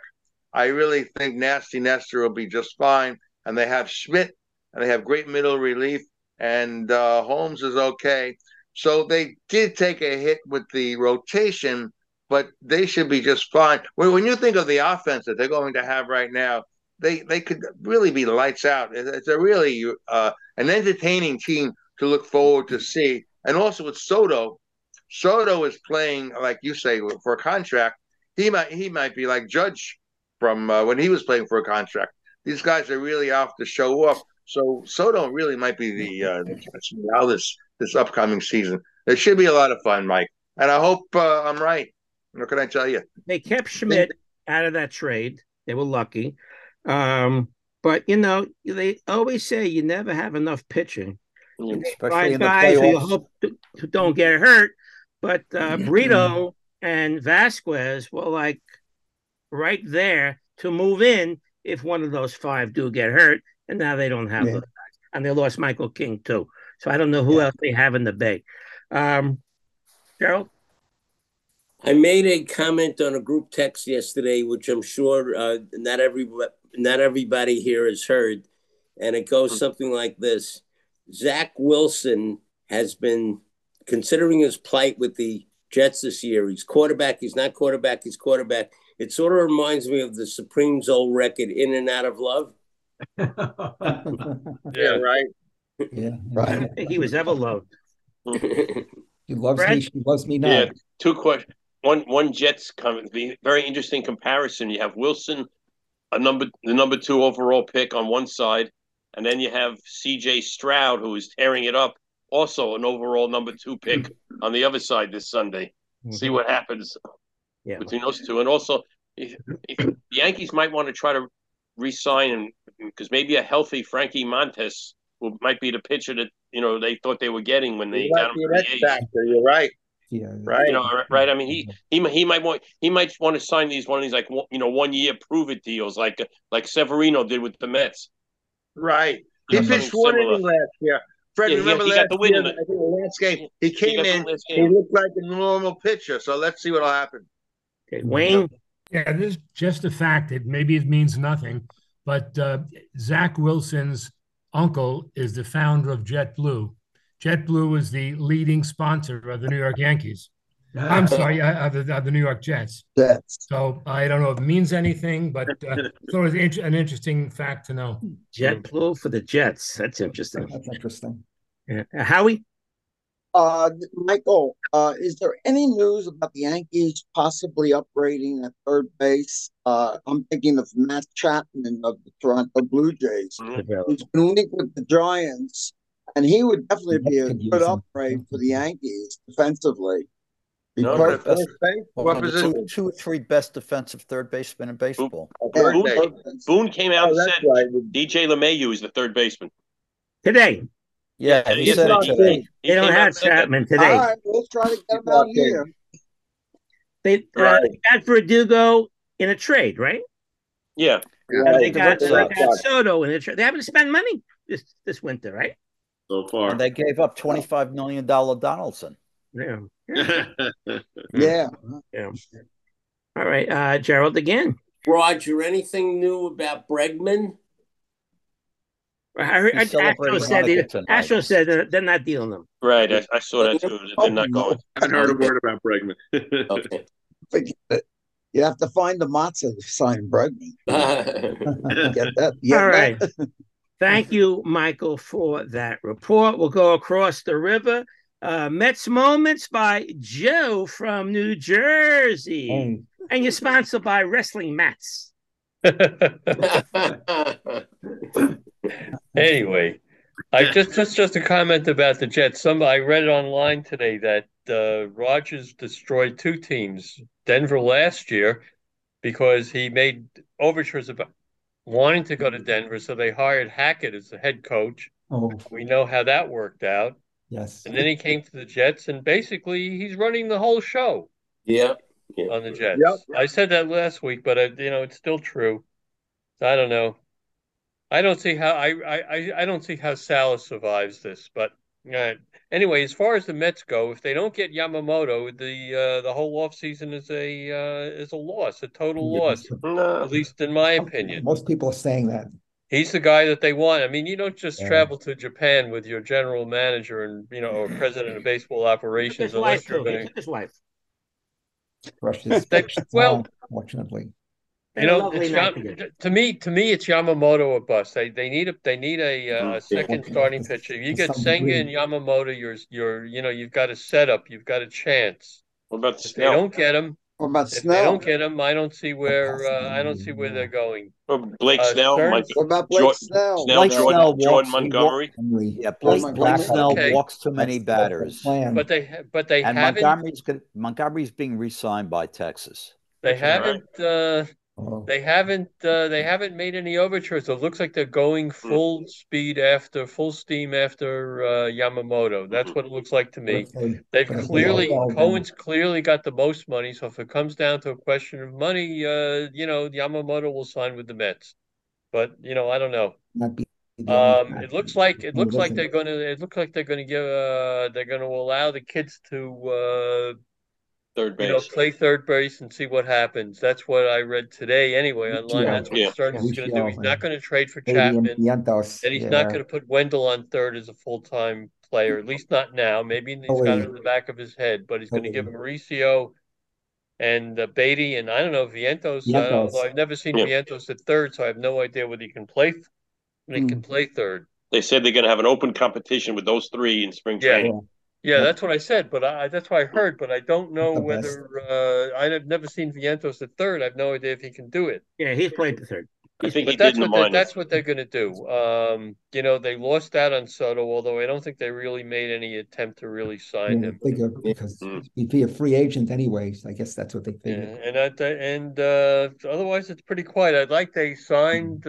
I really think Nasty Nestor will be just fine. And they have Schmidt, and they have great middle relief, and Holmes is okay. So they did take a hit with the rotation, but they should be just fine. When you think of the offense that they're going to have right now, They could really be lights out. It's a really an entertaining team to look forward to see. And also with Soto, Soto is playing, like you say, for a contract. He might be like Judge from when he was playing for a contract. These guys are really off to show off. So Soto really might be the catch now this upcoming season. It should be a lot of fun, Mike. And I hope I'm right. What can I tell you? They kept Schmidt out of that trade. They were lucky. But, you know, they always say you never have enough pitching. Especially in the playoffs. Who you hope to don't get hurt. But Brito and Vasquez were like right there to move in if one of those five do get hurt. And now they don't have those guys. And they lost Michael King, too. So I don't know who else they have in the Bay. Gerald? I made a comment on a group text yesterday, which I'm sure not everybody here has heard. And it goes something like this. Zach Wilson has been considering his plight with the Jets this year. He's quarterback. He's not quarterback. He's quarterback. It sort of reminds me of the Supremes' old record, In and Out of Love. Yeah, right. I don't think he was ever loved. He loves me. She loves me not. Yeah, two questions. One Jets comment. Very interesting comparison. You have Wilson, the number two overall pick on one side, and then you have C.J. Stroud, who is tearing it up, also an overall number two pick on the other side this Sunday. See what happens between those two. And also, if the Yankees might want to try to re-sign, because maybe a healthy Frankie Montes might be the pitcher that they thought they were getting when they got him for the A's. You're right. Yeah. Right. I mean, he might want to sign one of these like 1 year prove it deals like Severino did with the Mets. Right. He pitched one inning last year. Fred, remember last game he came in. He looked like a normal pitcher. So let's see what'll happen. Okay, Wayne. Yeah, this is just a fact. Maybe it means nothing, but Zach Wilson's uncle is the founder of JetBlue. JetBlue is the leading sponsor of the New York Yankees. I'm sorry, of the New York Jets. Jets. So I don't know if it means anything, but it's always an interesting fact to know. JetBlue for the Jets. That's interesting. That's interesting. Yeah. Howie? Michael, is there any news about the Yankees possibly upgrading at third base? I'm thinking of Matt Chapman of the Toronto Blue Jays, who's been linked with the Giants, and he would definitely be a good upgrade for the Yankees defensively. Two or three best defensive third basemen in baseball. Boone came out and said DJ LeMahieu is the third baseman today. Yeah, he said it today. They don't have Chapman today. All right, let's try to get him out here. They got Verdugo in a trade, right? Yeah. They got Soto in a trade. They haven't spent money this winter, right? So far. And they gave up $25 million Donaldson. Yeah. Yeah. All right, Gerald again. Roger, anything new about Bregman? Astro said they're not dealing them. Right, I saw that too. They're not going. I haven't heard a word about Bregman. Okay. You have to find the matzah to sign Bregman. Get that? Yeah, all right. Thank you, Michael, for that report. We'll go across the river. Mets Moments by Joe from New Jersey. And you're sponsored by Wrestling Mats. Anyway, just a comment about the Jets. I read online today that Rodgers destroyed two teams, Denver last year, because he made overtures about wanting to go to Denver, so they hired Hackett as the head coach. We know how that worked out. Yes. And then he came to the Jets, and basically he's running the whole show. Yeah. On the Jets. Yep. I said that last week, but it's still true. I don't know. I don't see how I don't see how Salas survives this. But anyway, as far as the Mets go, if they don't get Yamamoto, the whole offseason is a loss, a total loss, at least in my opinion. Most people are saying that. He's the guy that they want. I mean, you don't just travel to Japan with your general manager and or president of baseball operations unless you're going to. Well, fortunately. To me, it's Yamamoto or bust. They need a second starting pitcher. You get Senga and Yamamoto. You've got a setup. You've got a chance. What about Snell? They don't get him. What about Snell? If they don't get him, I don't see where they're going. Blake Snell, what about Blake Snell? Jordan Montgomery. Yeah, Blake Snell walks too many batters. But they and haven't. Montgomery's being re-signed by Texas. They haven't made any overtures. It looks like they're going full steam after Yamamoto. That's what it looks like to me. Cohen's clearly got the most money. So if it comes down to a question of money, Yamamoto will sign with the Mets. But I don't know. It looks like they're going to. It looks like they're going to give. They're going to allow the kids to. Third base. Play third base and see what happens. That's what I read today anyway online. That's what Stern is going to do. He's not going to trade for Chapman. And he's not going to put Wendell on third as a full-time player, at least not now. Maybe he's got it in the back of his head, but he's going to give Mauricio and Beatty and, I don't know, Vientos. Although I've never seen Vientos at third, so I have no idea whether he can play third. They said they're going to have an open competition with those three in spring training. Yeah. Yeah, that's what I said, but that's what I heard, but I don't know whether I've never seen Vientos at third. I have no idea if he can do it. Yeah, he's played the third. That's what they're going to do. They lost out on Soto, although I don't think they really made any attempt to really sign him. Because he'd be a free agent anyway, so I guess that's what they figured. Yeah, and otherwise, it's pretty quiet. I'd like they signed...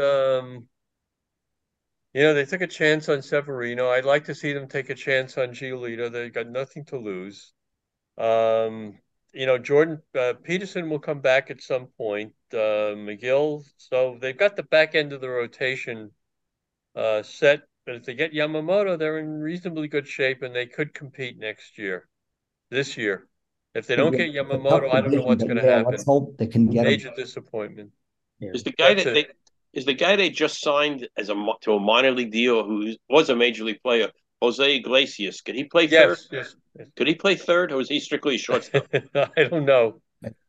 they took a chance on Severino. I'd like to see them take a chance on Giolito. They've got nothing to lose. Jordan Peterson will come back at some point. McGill. So they've got the back end of the rotation set. But if they get Yamamoto, they're in reasonably good shape, and they could compete this year. If they don't get Yamamoto, I don't know what's going to happen. Let's hope they can get major disappointment. Yeah. Is the guy they just signed to a minor league deal who was a major league player, Jose Iglesias? Could he play third? Yes. Could he play third, or is he strictly a shortstop? I don't know.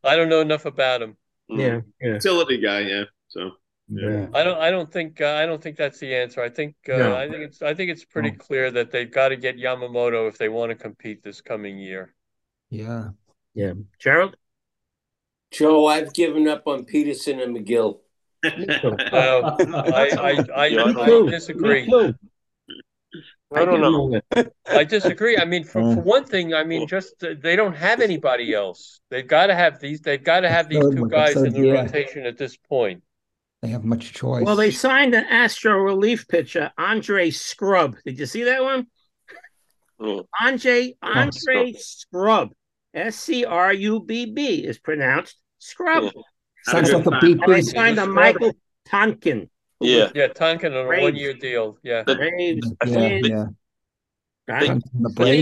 I don't know enough about him. Yeah. Utility guy. Yeah. So. Yeah. I don't think that's the answer. I think it's pretty clear that they've got to get Yamamoto if they want to compete this coming year. Yeah. Yeah. Gerald. Joe, I've given up on Peterson and McGill. I disagree. I don't know. I disagree. I mean, for one thing, they don't have anybody else. They've got to have these. They've got to have these two guys in the rotation at this point. They have much choice. Well, they signed an Astro relief pitcher, Andre Scrub. Did you see that one? Andre Scrub. S-C-R-U-B-B is pronounced Scrub. Yeah. Sounds like a beat. They signed a Michael Tonkin. Yeah, Tonkin on a one-year deal. Yeah, these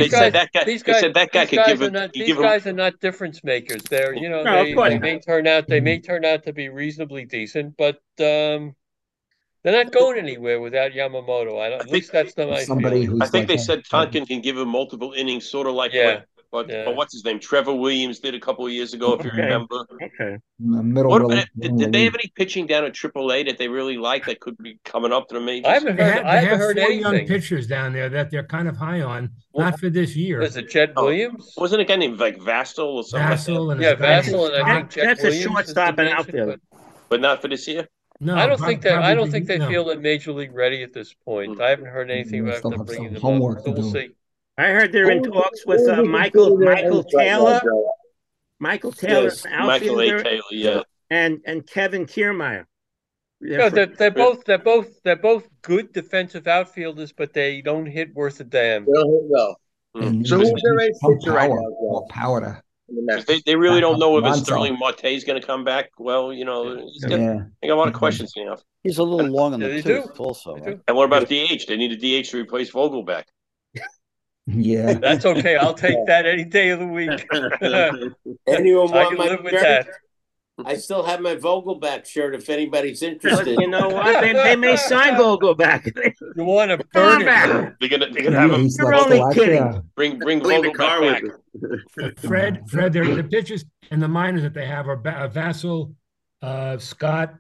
guys are not difference makers. They're they may turn out to be reasonably decent, but they're not going anywhere without Yamamoto. I think they said Tonkin can give him multiple innings, sort of like But what's his name? Trevor Williams did a couple of years ago, if you remember. Okay. Did they have any pitching down at AAA that they really like that could be coming up to the majors? I haven't heard anything. Young pitchers down there that they're kind of high on, not for this year. Was it Jed Williams? Wasn't it a guy named Vassell or something? Vassell, and I think Jed Williams. That's a shortstop and outfielder, but not for this year. No, I don't think they feel that major league ready at this point. I haven't heard anything about them bringing them up. So we'll see. I heard they're in talks with Michael Taylor, and Kevin Kiermaier. They're both good defensive outfielders, but they don't hit worth a damn. So who's their ace pitcher right now? Powder. They really don't know if Sterling Marte is going to come back. Well, they got a lot of questions. He's a little long in the tooth, also. Right? And what about DH? They need a DH to replace Vogelback. Yeah, that's okay. I'll take that any day of the week. Anyone want my shirt? I still have my Vogelback shirt if anybody's interested. You know what? They may sign Vogelback. You want to burn it? They're gonna have him. You're only kidding. Bring Vogelback back. Fred, the pitchers and the minors that they have are Vassell, Scott,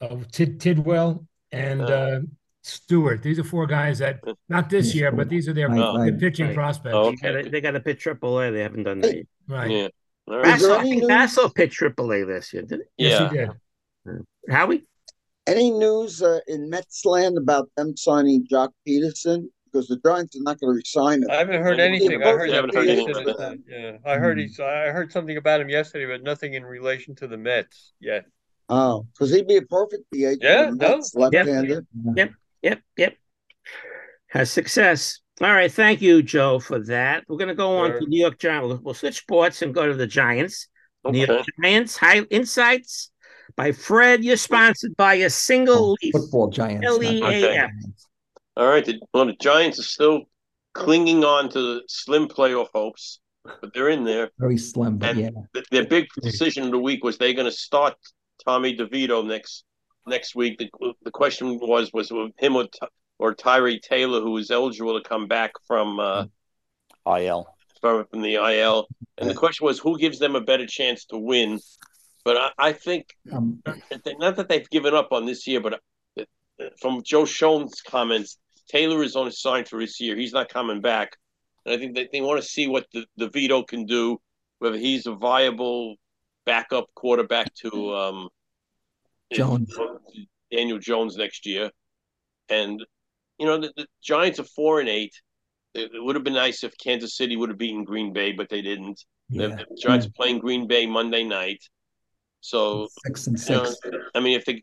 Tidwell, and. Stewart. These are four guys that not this year, but these are their pitching prospects. Oh, okay. They got to pitch AAA. They haven't done that yet. Right. Yeah. Basso, I think Basso pitched AAA last year, didn't he? Yeah. Yes, he did. Howie? Any news in Mets land about them signing Jock Peterson? Because the Giants are not going to resign him. I haven't heard anything. I haven't heard anything. Yeah, I heard I heard something about him yesterday, but nothing in relation to the Mets yet. Oh, because he'd be a perfect DH. Yeah, no, left-handed. Yep. Has success. All right, thank you, Joe, for that. We're going to go on to New York Giants. We'll switch sports and go to the Giants. Okay. New York Giants high insights by Fred. You're sponsored by a single leaf. Football Giants. LEAF. All right, the Giants are still clinging on to the slim playoff hopes, but they're in there. Very slim, but and their big decision of the week was they're going to start Tommy DeVito next week. The question was it him or Tyree Taylor, who was eligible to come back from IL. From the IL. And the question was, who gives them a better chance to win? But I think, not that they've given up on this year, but from Joe Schoen's comments, Taylor is on a sign for this year. He's not coming back. And I think they want to see what DeVito can do, whether he's a viable backup quarterback to Jones. Daniel Jones next year. And, you know, the Giants are 4-8. It would have been nice if Kansas City would have beaten Green Bay, but they didn't. Yeah. The Giants are playing Green Bay Monday night. So, 6-6. You know, I mean, if the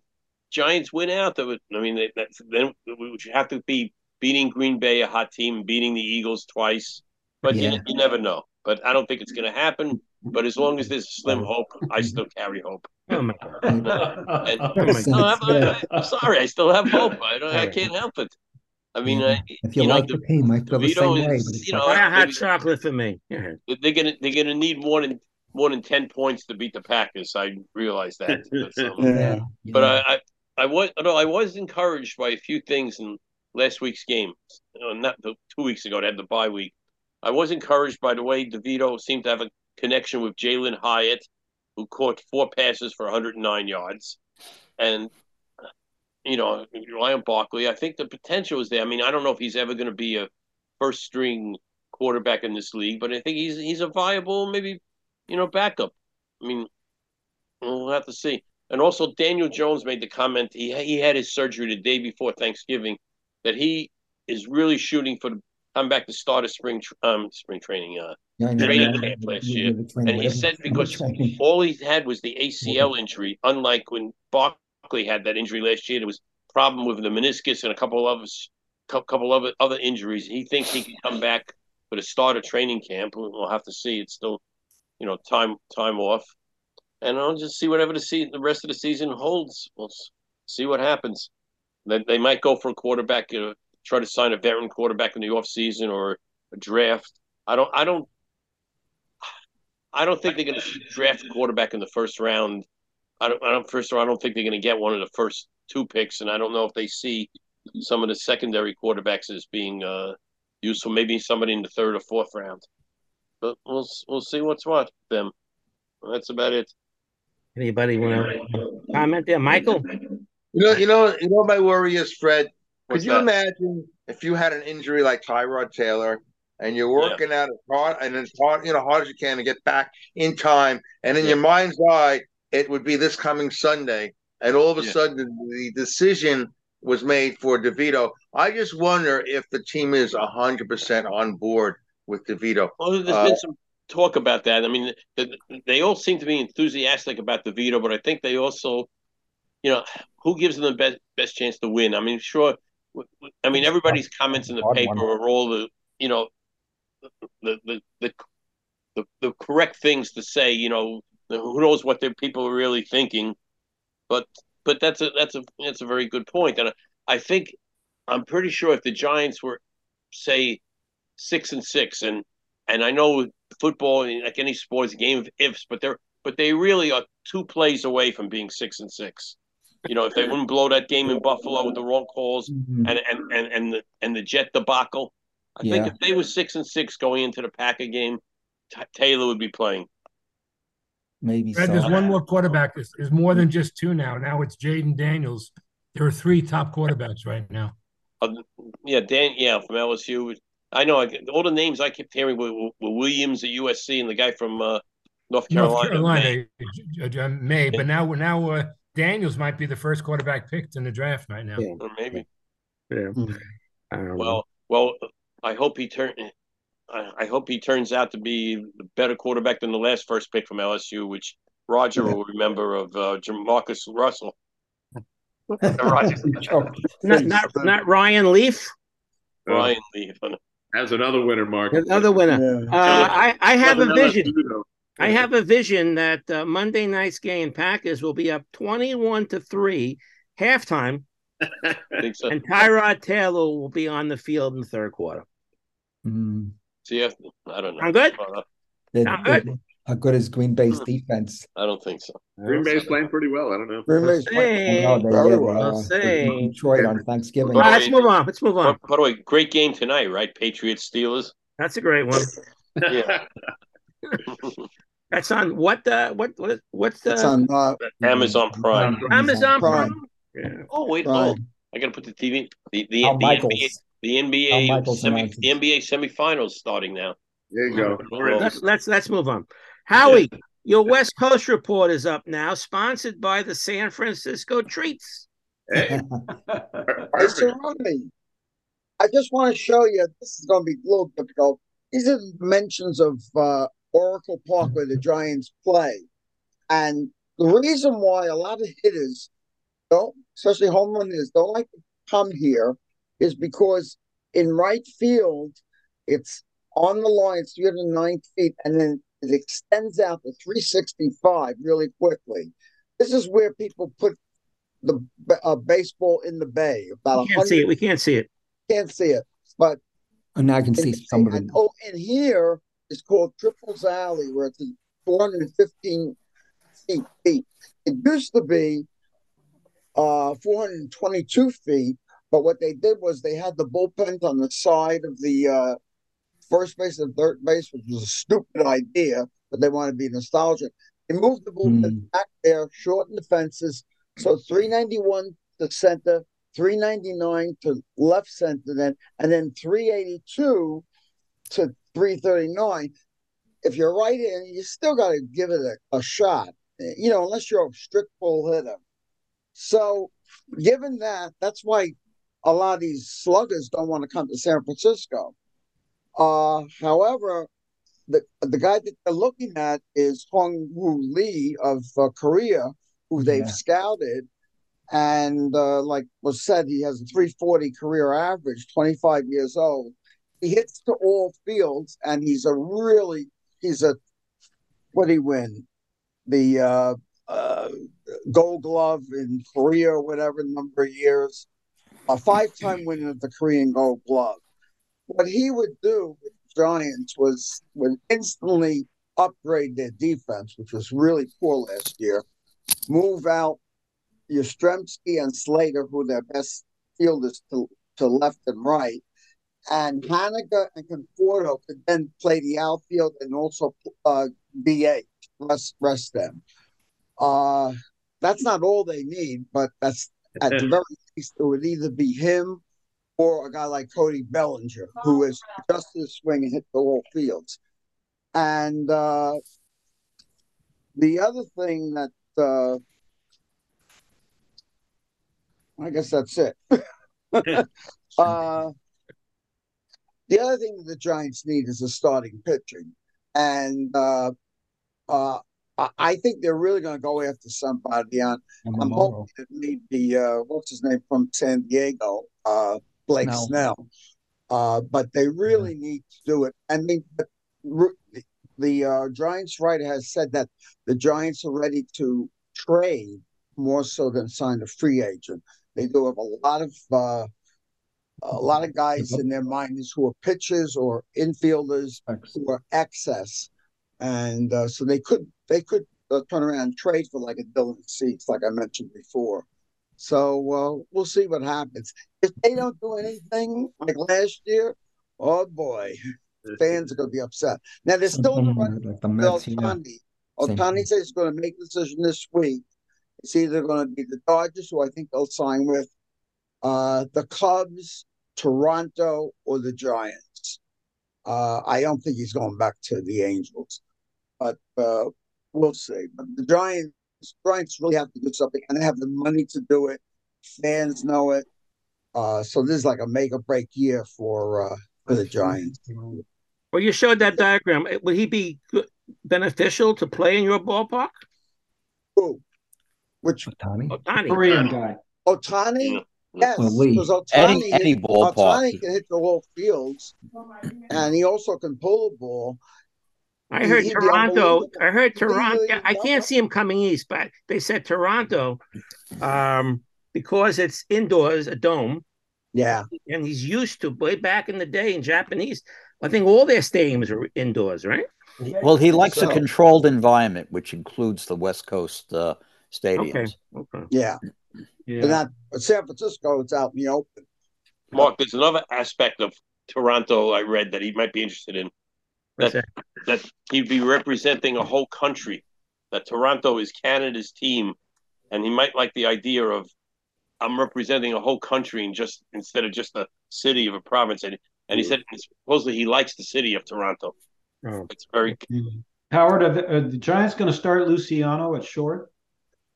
Giants win out, then we would have to be beating Green Bay, a hot team, beating the Eagles twice. But you never know. But I don't think it's going to happen. But as long as there's slim hope, I still carry hope. Oh my God. I'm sorry, I still have hope. I can't help it. I mean, if you like the team, I feel the same way. Hot chocolate for me. Yeah. They're gonna need more than 10 points to beat the Packers. I realize that. But I was encouraged by a few things in last week's game. Not 2 weeks ago, they had the bye week. I was encouraged by the way DeVito seemed to have a connection with Jalen Hyatt, who caught 4 passes for 109 yards. And, you know, Ryan Barkley, I think the potential is there. I mean, I don't know if he's ever going to be a first-string quarterback in this league, but I think he's a viable, maybe, you know, backup. I mean, we'll have to see. And also Daniel Jones made the comment, he had his surgery the day before Thanksgiving, that he is really shooting for the comeback to start of spring training. Training camp last year. And he said because all he had was the ACL injury, unlike when Barkley had that injury last year. There was a problem with the meniscus and a couple of other injuries. He thinks he can come back for the start of training camp. We'll have to see. It's still, you know, time off. And I'll just see whatever the rest of the season holds. We'll see what happens. They might go for a quarterback, you know, try to sign a veteran quarterback in the offseason or a draft. I don't think they're going to draft a quarterback in the first round. I don't think they're going to get one of the first 2 picks, and I don't know if they see some of the secondary quarterbacks as being useful. Maybe somebody in the 3rd or 4th round. But we'll see what's what with them. That's about it. Anybody want to comment there, Michael? You know, my worry is, Fred. Could you imagine if you had an injury like Tyrod Taylor? And you're working out as hard and as hard, you know, hard as you can to get back in time. And in your mind's eye, it would be this coming Sunday. And all of a sudden, the decision was made for DeVito. I just wonder if the team is 100% on board with DeVito. Well, there's been some talk about that. I mean, they all seem to be enthusiastic about DeVito, but I think they also, you know, who gives them the best chance to win? I mean, sure. I mean, everybody's comments in the paper are all the, you know, the correct things to say, you know, who knows what their people are really thinking, but that's a very good point, and I think I'm pretty sure if the Giants were, say, 6-6, and I know football, like any sports, game of ifs, but they really are 2 plays away from being 6-6. You know, if they wouldn't blow that game in Buffalo with the wrong calls and the Jet debacle. I think if they were 6-6 going into the Packer game, Taylor would be playing. Maybe. Fred, so. There's one more quarterback. There's more than just 2 now. Now it's Jaden Daniels. There are 3 top quarterbacks right now. From LSU. I know all the names I kept hearing were Williams at USC and the guy from North Carolina. May. But now Daniels might be the first quarterback picked in the draft right now. Yeah. Or maybe. Yeah. Well, I hope he turns out to be the better quarterback than the last first pick from LSU, which Roger will remember of Jamarcus Russell. not Ryan Leaf. Ryan Leaf. That's another winner, Mark. Another winner. Yeah. I have a vision that Monday night's game, Packers will be up 21-3 halftime, so. And Tyrod Taylor will be on the field in the third quarter. Mm. See, I don't know. I'm good. I'm good. How good is Green Bay's defense? I don't think so. Green Bay's playing pretty well. I don't know. Green Bay's playing pretty well. Detroit on Thanksgiving. All right, let's move on. By the way, great game tonight, right? Patriots, Steelers. That's a great one. Yeah. That's on what's Amazon Prime. Amazon Prime. Yeah. Oh, wait. Prime. Oh, I got to put the TV. The NBA semifinals starting now. There you go. Let's move on. Howie, your West Coast report is up now, sponsored by the San Francisco Treats. Hey. Mr. Romney, I just want to show you, this is going to be a little difficult. These are the dimensions of Oracle Park where the Giants play. And the reason why a lot of hitters don't, especially home run hitters, don't like to come here is because in right field, it's on the line, it's 309 feet, and then it extends out to 365 really quickly. This is where people put the baseball in the bay. We can't see it. But and I can see somebody. And here it's called Triples Alley, where it's 415 feet deep. It used to be 422 feet, but what they did was they had the bullpen on the side of the first base and third base, which was a stupid idea, but they wanted to be nostalgic. They moved the bullpen back there, shortened the fences, so 391 to center, 399 to left center, and then 382 to 339. If you're right in, you still got to give it a shot, you know, unless you're a strict ball hitter. So given that, that's why a lot of these sluggers don't want to come to San Francisco. However, the guy that they're looking at is Hong-Woo Lee of Korea, who they've scouted. And like was said, he has a 340 career average, 25 years old. He hits to all fields, and what did he win? The Gold Glove in Korea or whatever number of years. A 5-time winner of the Korean Gold Glove. What he would do with the Giants would instantly upgrade their defense, which was really poor last year, move out Yastrzemski and Slider, who are their best fielders, to left and right, and Haniger and Conforto could then play the outfield and also DH, rest them. That's not all they need, but that's at the very least it would either be him or a guy like Cody Bellinger, who is just to swing and hit the whole fields. And the other thing that I guess that's it. The other thing that the Giants need is a starting pitching. And I think they're really going to go after somebody. I'm hoping it may be, what's his name, from San Diego, Blake Snell. But they really need to do it. I mean, the Giants writer has said that the Giants are ready to trade more so than sign a free agent. They do have a lot of guys in their minds who are pitchers or infielders who are excess, and so they could turn around and trade for like a Dylan Cease, like I mentioned before. So we'll see what happens. If they don't do anything like last year, oh boy, fans are going to be upset. Now they're still running like the Mets, Ohtani says he's going to make a decision this week. It's either going to be the Dodgers, who I think they'll sign with, the Cubs, Toronto, or the Giants. I don't think he's going back to the Angels. but we'll see. But the Giants really have to do something, and they have the money to do it. Fans know it. So this is like a make or break year for the Giants. Well, you showed that diagram. Would he be beneficial to play in your ballpark? Who? Which? Ohtani. Korean guy. Ohtani? Yes, because Ohtani can hit the whole fields, and he also can pull the ball. I heard Toronto. I can't see him coming east, but they said Toronto, because it's indoors, a dome. Yeah, and he's used to way back in the day in Japanese. I think all their stadiums are indoors, right? Well, he likes a controlled environment, which includes the West Coast stadiums. Okay. Yeah. Yeah. And that San Francisco, it's out in the open. Mark, there's another aspect of Toronto I read that he might be interested in. That he'd be representing a whole country, that Toronto is Canada's team, and he might like the idea of, I'm representing a whole country and just instead of just a city of a province. And he said supposedly he likes the city of Toronto. Oh. It's very Howard, are the Giants going to start Luciano at short?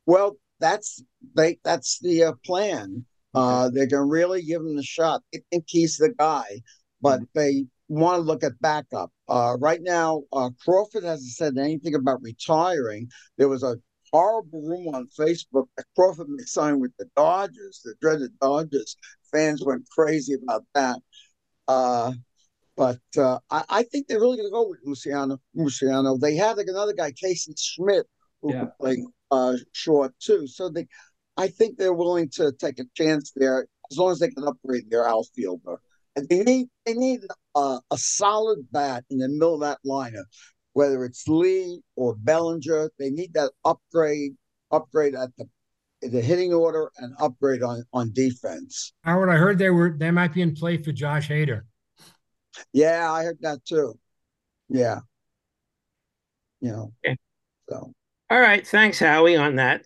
Well, that's the plan. They're going to really give him the shot. I think he's the guy, but they want to look at backup. Right now, Crawford hasn't said anything about retiring. There was a horrible rumor on Facebook that Crawford may sign with the Dodgers, the dreaded Dodgers. Fans went crazy about that. But I think they're really going to go with Luciano. They had another guy, Casey Schmidt, who could play short too. So I think they're willing to take a chance there as long as they can upgrade their outfielder. And they need a solid bat in the middle of that lineup, whether it's Lee or Bellinger. They need that upgrade at the hitting order and upgrade on defense. Howard, I heard they might be in play for Josh Hader. Yeah, I heard that too. Yeah. You know. Okay. So. All right. Thanks, Howie, on that.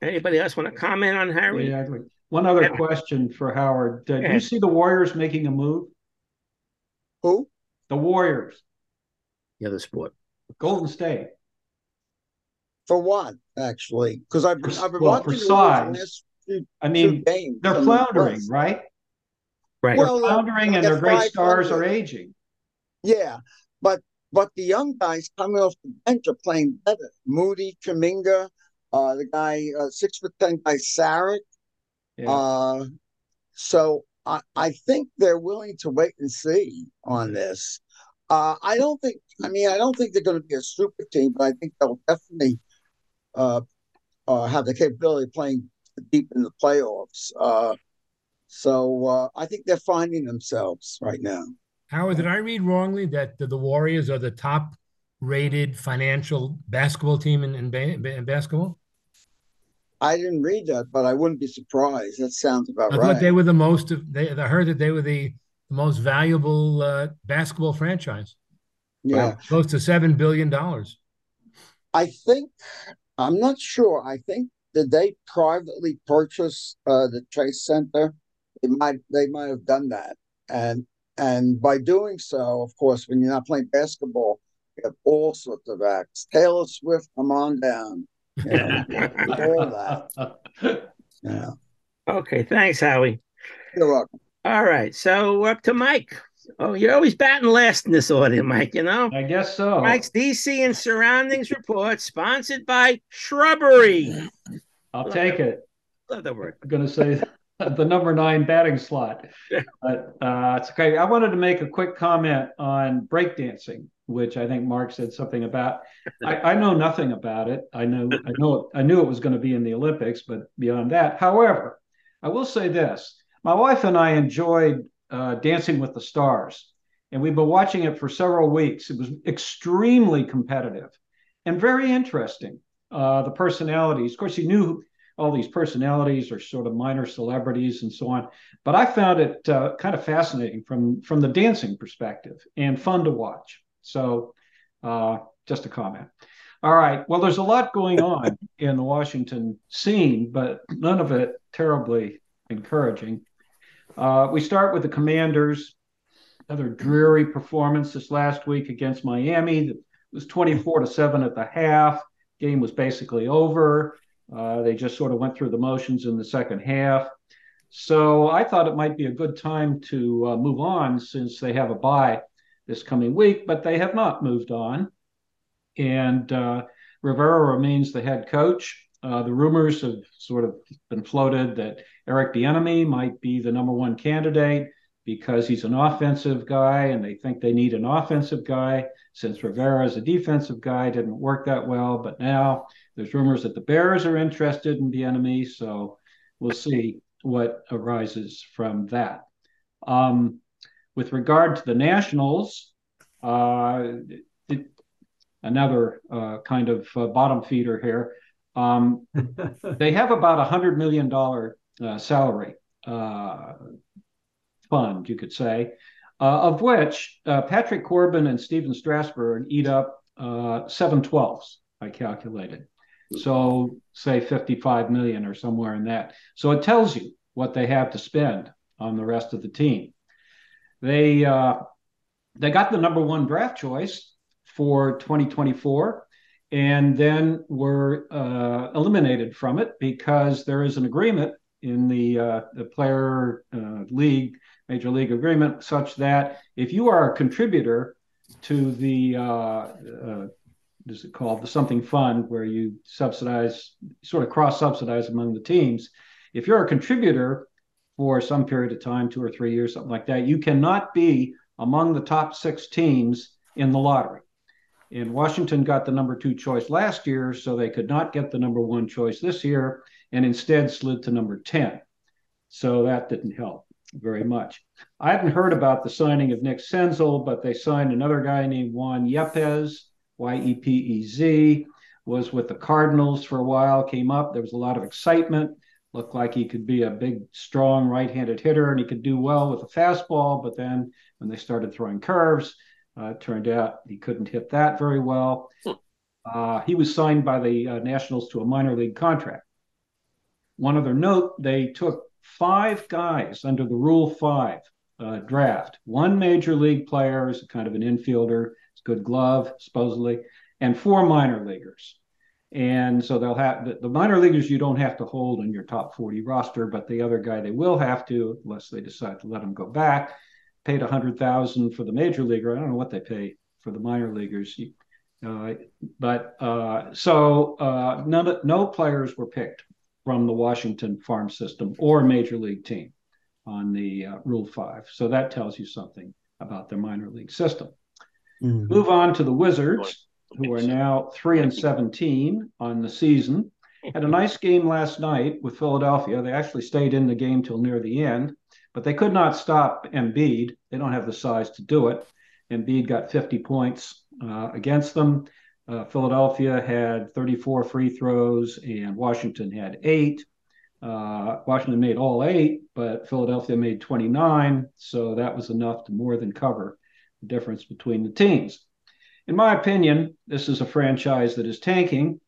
Anybody else want to comment on Harry? Yeah, one other question for Howard. Do you see the Warriors making a move? Who? The Warriors. The other sport. Golden State. For what, actually? Because I've been watching the last few games. They're floundering, right? Right. Well, they're floundering and their great stars are aging. Yeah, but the young guys coming off the bench are playing better. Moody, Kuminga, the guy 6'10" guy Saric. Yeah. So I think they're willing to wait and see on this. I don't think they're going to be a super team, but I think they'll definitely have the capability of playing deep in the playoffs. So I think they're finding themselves right now. Howard, did I read wrongly that the Warriors are the top-rated financial basketball team in basketball? I didn't read that, but I wouldn't be surprised. That sounds about right. I thought they were the most. I heard that they were the most valuable basketball franchise. Yeah, close to $7 billion. I think, I'm not sure. I think did they privately purchase the Chase Center? They might have done that, and by doing so, of course, when you're not playing basketball, you have all sorts of acts. Taylor Swift, come on down. You know, all that. Yeah. Okay, thanks, Howie. You're welcome. All right, so we're up to Mike. Oh, you're always batting last in this audience, Mike, you know? I guess so. Mike's DC and Surroundings Report, sponsored by Shrubbery. I'll take it. Love that word. I'm going to say the number 9 batting slot. But it's okay. I wanted to make a quick comment on breakdancing, which I think Mark said something about. I know nothing about it. I knew it was going to be in the Olympics, but beyond that. However, I will say this. My wife and I enjoyed Dancing with the Stars, and we've been watching it for several weeks. It was extremely competitive and very interesting. The personalities, of course, you knew all these personalities are sort of minor celebrities and so on, but I found it kind of fascinating from the dancing perspective and fun to watch. So just a comment. All right. Well, there's a lot going on in the Washington scene, but none of it terribly encouraging. We start with the Commanders, another dreary performance this last week against Miami. The It was 24-7 at the half. Game was basically over. They just sort of went through the motions in the second half. So I thought it might be a good time to move on since they have a bye this coming week, but they have not moved on. And Rivera remains the head coach. The rumors have sort of been floated that Eric Bieniemy might be the number one candidate because he's an offensive guy, and they think they need an offensive guy since Rivera is a defensive guy, didn't work that well. But now there's rumors that the Bears are interested in Bieniemy, so we'll see what arises from that. With regard to the Nationals, another kind of bottom feeder here. They have about $100 million salary fund, you could say, of which Patrick Corbin and Steven Strasburg eat up 7/12, I calculated. So say 55 million or somewhere in that. So it tells you what they have to spend on the rest of the team. They got the number one draft choice for 2024 and then were eliminated from it because there is an agreement in the player league, major league agreement, such that if you are a contributor to the is it called the something fund where you subsidize, sort of cross-subsidize among the teams. If you're a contributor for some period of time, 2 or 3 years, something like that, you cannot be among the top six teams in the lottery. And Washington got the number two choice last year, so they could not get the number one choice this year, and instead slid to number 10. So that didn't help very much. I hadn't heard about the signing of Nick Senzel, but they signed another guy named Juan Yepez, Y-E-P-E-Z, was with the Cardinals for a while, came up. There was a lot of excitement. Looked like he could be a big, strong right-handed hitter, and he could do well with a fastball. But then when they started throwing curves, it turned out he couldn't hit that very well. He was signed by the Nationals to a minor league contract. One other note, they took 5 guys under the Rule 5 draft. One major league player is kind of an infielder, good glove, supposedly, and 4 minor leaguers. And so they'll have the minor leaguers you don't have to hold in your top 40 roster, but the other guy they will have to, unless they decide to let him go back. Paid $100,000 for the major leaguer. I don't know what they pay for the minor leaguers. No players were picked from the Washington farm system or major league team on the Rule 5. So that tells you something about their minor league system. Mm-hmm. Move on to the Wizards, who are now 3-17 on the season. Had a nice game last night with Philadelphia. They actually stayed in the game till near the end, but they could not stop Embiid. They don't have the size to do it. Embiid got 50 points against them. Philadelphia had 34 free throws, and Washington had 8. Washington made all 8, but Philadelphia made 29, so that was enough to more than cover difference between the teams. In my opinion, this is a franchise that is tanking,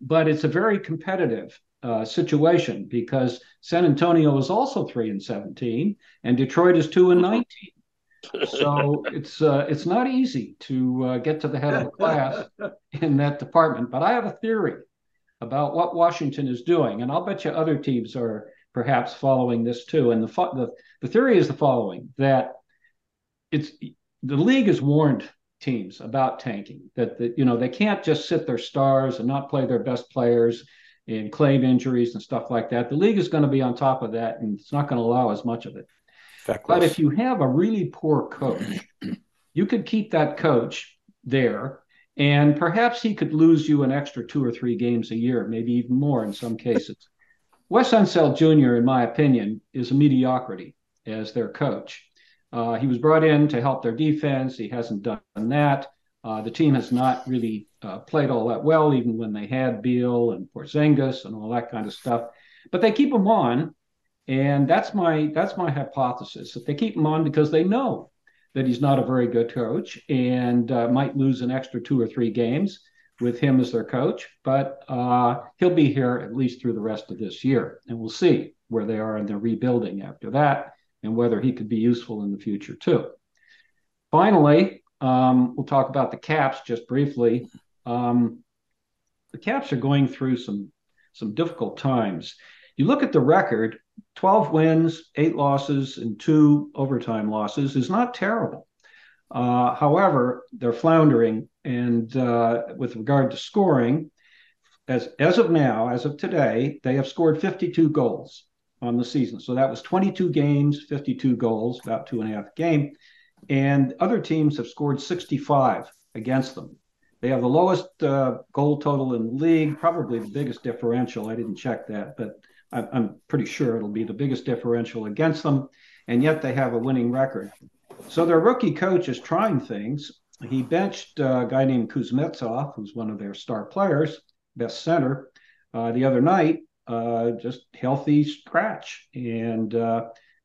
but it's a very competitive situation because San Antonio is also 3-17 and Detroit is 2-19. So it's not easy to get to the head of the class in that department. But I have a theory about what Washington is doing, and I'll bet you other teams are perhaps following this too. And the theory is the following, that it's the league has warned teams about tanking, that they can't just sit their stars and not play their best players and claim injuries and stuff like that. The league is going to be on top of that, and it's not going to allow as much of it. But if you have a really poor coach, you could keep that coach there, and perhaps he could lose you an extra 2 or 3 games a year, maybe even more in some cases. Wes Unseld Jr., in my opinion, is a mediocrity as their coach. He was brought in to help their defense. He hasn't done that. The team has not really played all that well, even when they had Beal and Porzingis and all that kind of stuff. But they keep him on, and that's my hypothesis. That they keep him on because they know that he's not a very good coach and might lose an extra 2 or 3 games with him as their coach. But he'll be here at least through the rest of this year, and we'll see where they are in their rebuilding after that, and whether he could be useful in the future too. Finally, We'll talk about the Caps just briefly. The Caps are going through some difficult times. You look at the record, 12 wins, 8 losses, and 2 overtime losses is not terrible. However, they're floundering, and with regard to scoring, as of today, they have scored 52 goals on the season. So that was 22 games, 52 goals, about 2.5 a game. And other teams have scored 65 against them. They have the lowest goal total in the league, probably the biggest differential. I didn't check that, but I'm pretty sure it'll be the biggest differential against them. And yet they have a winning record. So their rookie coach is trying things. He benched a guy named Kuznetsov, who's one of their star players, best center, the other night, just healthy scratch. And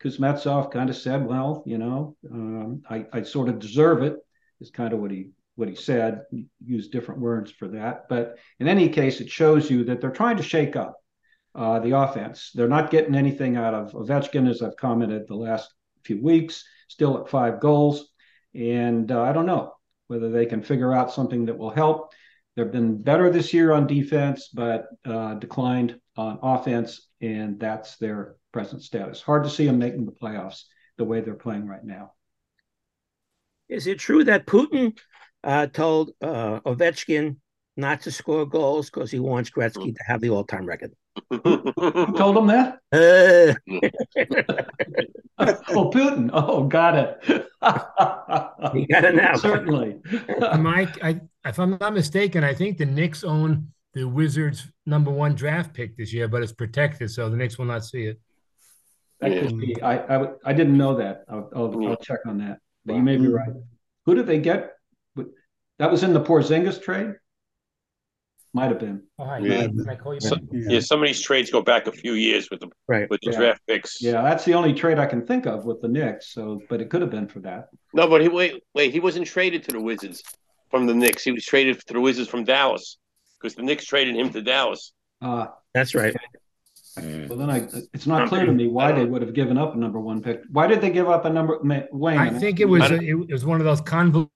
Kuznetsov kind of said, well, you know, I sort of deserve it, is kind of what he said. He used different words for that. But in any case, it shows you that they're trying to shake up the offense. They're not getting anything out of Ovechkin, as I've commented the last few weeks, still at 5 goals. And I don't know whether they can figure out something that will help. They've been better this year on defense, but declined on offense, and that's their present status. Hard to see them making the playoffs the way they're playing right now. Is it true that Putin told Ovechkin not to score goals because he wants Gretzky to have the all-time record? Who told him that? Oh, Putin. Oh, got it. You got it now. Certainly. Mike, if I'm not mistaken, I think the Knicks own the Wizards' #1 draft pick this year, but it's protected, so the Knicks will not see it. That could be. I didn't know that. I'll check on that. But you may be right. Who did they get? That was in the Porzingis trade? Might have been. Oh, some of these trades go back a few years with the draft picks. Yeah, that's the only trade I can think of with the Knicks. So, but it could have been for that. No, but he wasn't traded to the Wizards from the Knicks. He was traded to the Wizards from Dallas because the Knicks traded him to Dallas. That's right. Well, then it's not clear to me why they would have given up a #1 pick. Why did they give up a number? Wayne, I think it was one of those convoluted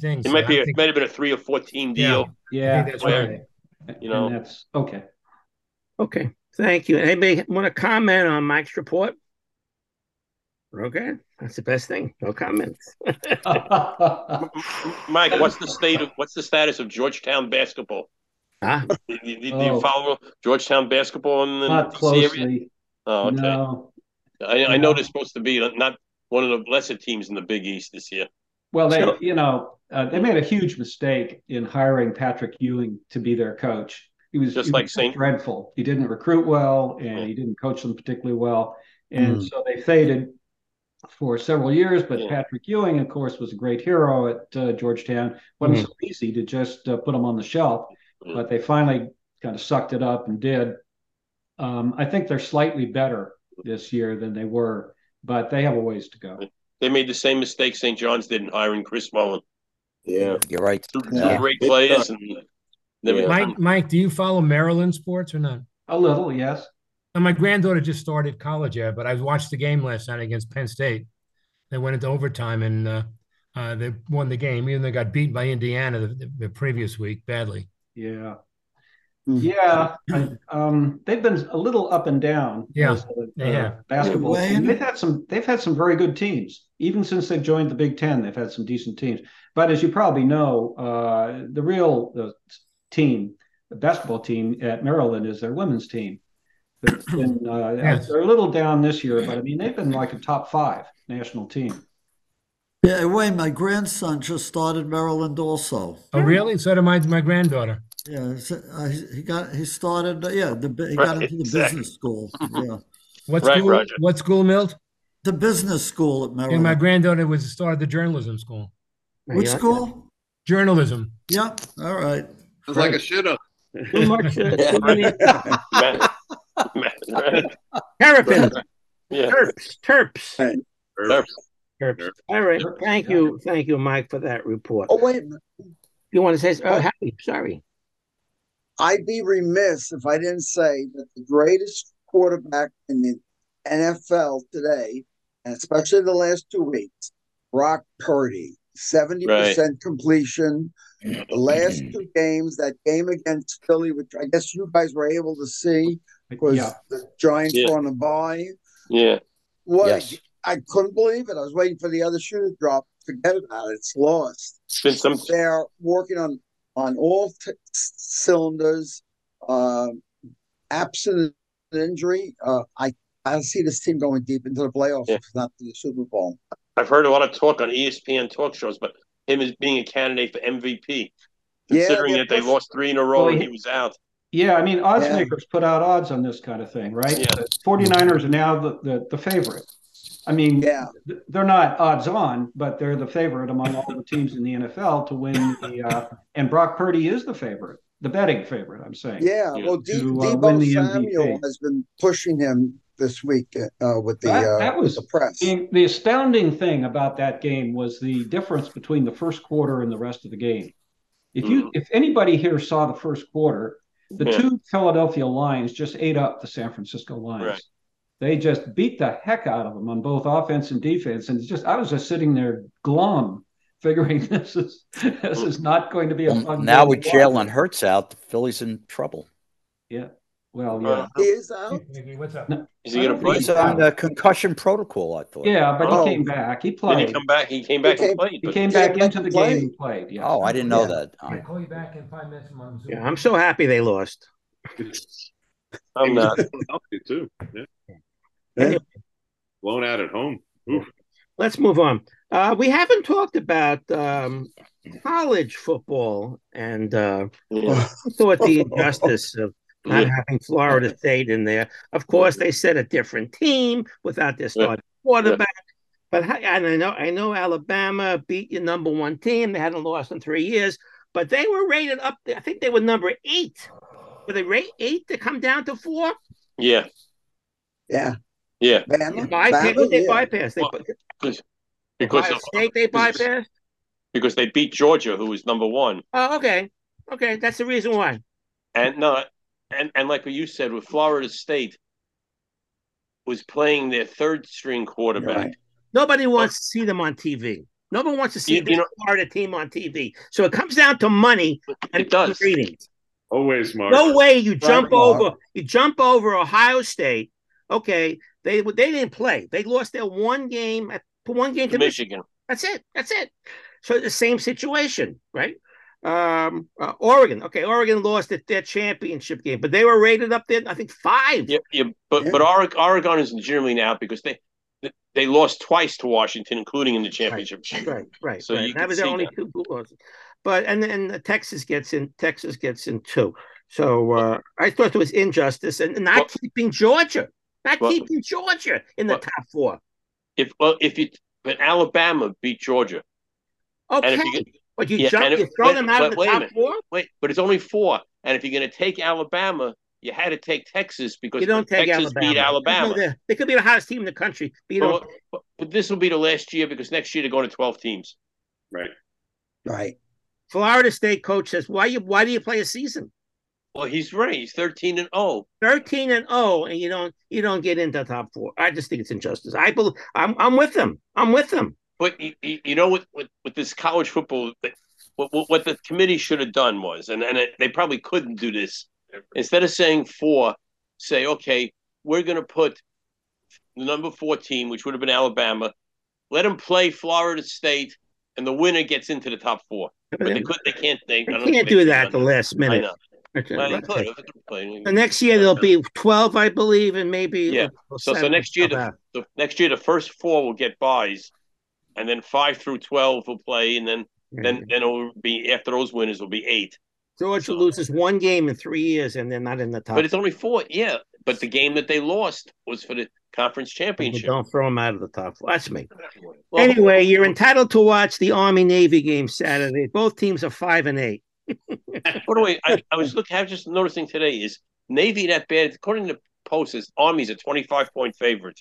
things. It might have been a 3 or 4 team deal. Yeah, that's right. And that's okay. Okay, thank you. Anybody want to comment on Mike's report? Okay, that's the best thing. No comments. Mike, what's the status of Georgetown basketball? Huh? Do you follow Georgetown basketball in the not DC closely area? Oh, okay. No. I know they're supposed to be not one of the lesser teams in the Big East this year. Well, they made a huge mistake in hiring Patrick Ewing to be their coach. He was dreadful. He didn't recruit well, and he didn't coach them particularly well. And so they faded for several years. But Patrick Ewing, of course, was a great hero at Georgetown. It wasn't so easy to just put him on the shelf. But they finally kind of sucked it up and did. I think they're slightly better this year than they were, but they have a ways to go. They made the same mistake St. John's did in hiring Chris Mullin. Yeah, you're right. Two great players. Mike, do you follow Maryland sports or not? A little, yes. And my granddaughter just started college here, but I watched the game last night against Penn State. They went into overtime and they won the game, even though they got beaten by Indiana the previous week badly. Yeah. Yeah. They've been a little up and down. Yeah. Basketball. They've had some very good teams. Even since they've joined the Big Ten, they've had some decent teams. But as you probably know, the basketball team at Maryland is their women's team. They're a little down this year, but I mean, they've been like a top 5 national team. Yeah, Wayne, my grandson just started Maryland also. Oh, really? So did my granddaughter. Yeah, he got into the business school. Yeah. What school, Milt? The business school at Maryland. And my granddaughter started the journalism school. Which school? Journalism. Yeah, all right. Sounds like a shitter. Too much. Terrapins. Terps. All right. Thank you, Mike, for that report. Oh, wait a minute. You want to say something? Oh, Happy. Sorry. I'd be remiss if I didn't say that the greatest quarterback in the NFL today, and especially the last 2 weeks, Brock Purdy. 70% completion. The last two games, that game against Philly, which I guess you guys were able to see because the Giants were on a bye. I couldn't believe it. I was waiting for the other shoe to drop. Forget about it. It's lost. It's been some... They're working on all cylinders. Absent an injury, I see this team going deep into the playoffs, if not the Super Bowl. I've heard a lot of talk on ESPN talk shows, but him as being a candidate for MVP, considering that they lost three in a row and he was out. Yeah, I mean, oddsmakers put out odds on this kind of thing, right? Yeah. The 49ers are now the favorite. I mean, they're not odds on, but they're the favorite among all the teams in the NFL to win the and Brock Purdy is the favorite. The betting favorite, I'm saying. Yeah, well, Debo Samuel has been pushing him this week with the press. The astounding thing about that game was the difference between the first quarter and the rest of the game. If anybody here saw the first quarter, the two Philadelphia Lions just ate up the San Francisco Lions. Right. They just beat the heck out of them on both offense and defense, and it's just I was just sitting there glum. Figuring this is not going to be a fun. Now with Jalen Hurts out, the Philly's in trouble. Yeah. Well, he is out. What's up? No, is he going to play? He's on the concussion protocol, I thought. Yeah, but he came back. He played. Did he come back? He came back and played. He came back into the game and played. Yeah. Oh, I didn't know that. I'll call you back in 5 minutes. Yeah, I'm so happy they lost. I'm not. Healthy too. Yeah. Blown out at home. Oof. Let's move on. We haven't talked about college football and thought the injustice of not having Florida State in there. Of course, they said a different team without their starting quarterback. But and I know Alabama beat your number one team. They hadn't lost in 3 years, but they were rated up. I think they were number 8. Were they rate 8 to come down to 4? Yeah. Yeah. Yeah. They bypassed. Because they beat Georgia, who was number 1. Oh, okay, that's the reason why. And and like what you said, with Florida State was playing their third string quarterback. Right. Nobody wants to see them on TV. Nobody wants to see the Florida team on TV. So it comes down to money and ratings. Always, Mark. No way you jump over Ohio State. Okay, they didn't play. They lost their one game to Michigan. That's it. So the same situation, right? Oregon. Okay, Oregon lost their championship game, but they were rated up there, I think, 5. Yeah, but Oregon is generally now because they lost twice to Washington, including in the championship game. Right. So that was their only 2 losses. But and Texas gets in. Texas gets in 2. So I thought it was injustice and not keeping Georgia, in the top 4. But Alabama beat Georgia. Okay, and if you, throw them out of the top 4. But it's only 4, and if you're going to take Alabama, you had to take Texas because Texas beat Alabama. They could be the hottest team in the country. But this will be the last year because next year they're going to 12 teams. Right. Florida State coach says, "Why do you play a season?" Well, he's right. He's 13-0. 13-0, and you don't get into the top 4. I just think it's injustice. I'm with them. But you know, with this college football, what the committee should have done was, and they probably couldn't do this. Instead of saying 4, say okay, we're going to put the number 4 team, which would have been Alabama. Let them play Florida State, and the winner gets into the top 4. But they can't do that at the last minute. I know. The next year there'll be 12, I believe, and maybe So next year the first 4 will get buys, and then 5 through 12 will play, and then it'll be after those winners will be 8. Georgia loses one game in 3 years, and they're not in the top. But it's only 4, But the game that they lost was for the conference championship. Don't throw them out of the top 4. That's me. Well, anyway, you're entitled to watch the Army-Navy game Saturday. Both teams are 5 and 8. By the way, I was looking. I was just noticing today is Navy that bad? According to Post, is Army's a 25-point favorite.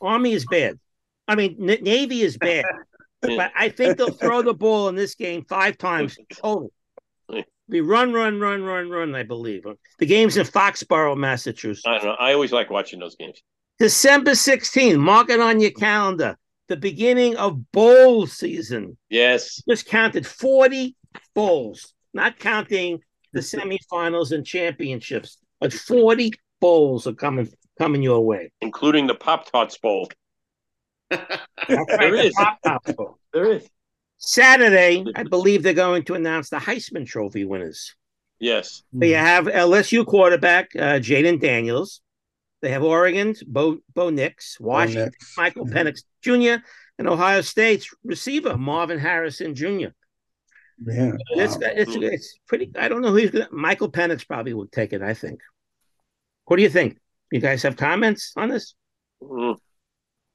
Army is bad. I mean, Navy is bad, but I think they'll throw the ball in this game 5 times total. Be run. I believe the game's in Foxborough, Massachusetts. I don't know. I always like watching those games. December 16. Mark it on your calendar. the beginning of bowl season. Yes. Just counted 40 bowls, not counting the semifinals and championships, but 40 bowls are coming your way. Including the Pop-Tarts Bowl. There is. Pop-Tarts Bowl. There is. Saturday, I believe they're going to announce the Heisman Trophy winners. Yes. So you have LSU quarterback Jaden Daniels. They have Oregon's Bo Nix, Washington, Michael Penix Jr., and Ohio State's receiver Marvin Harrison Jr. Yeah, it's pretty. I don't know who's going to. Michael Penix probably will take it, I think. What do you think? You guys have comments on this? Mm.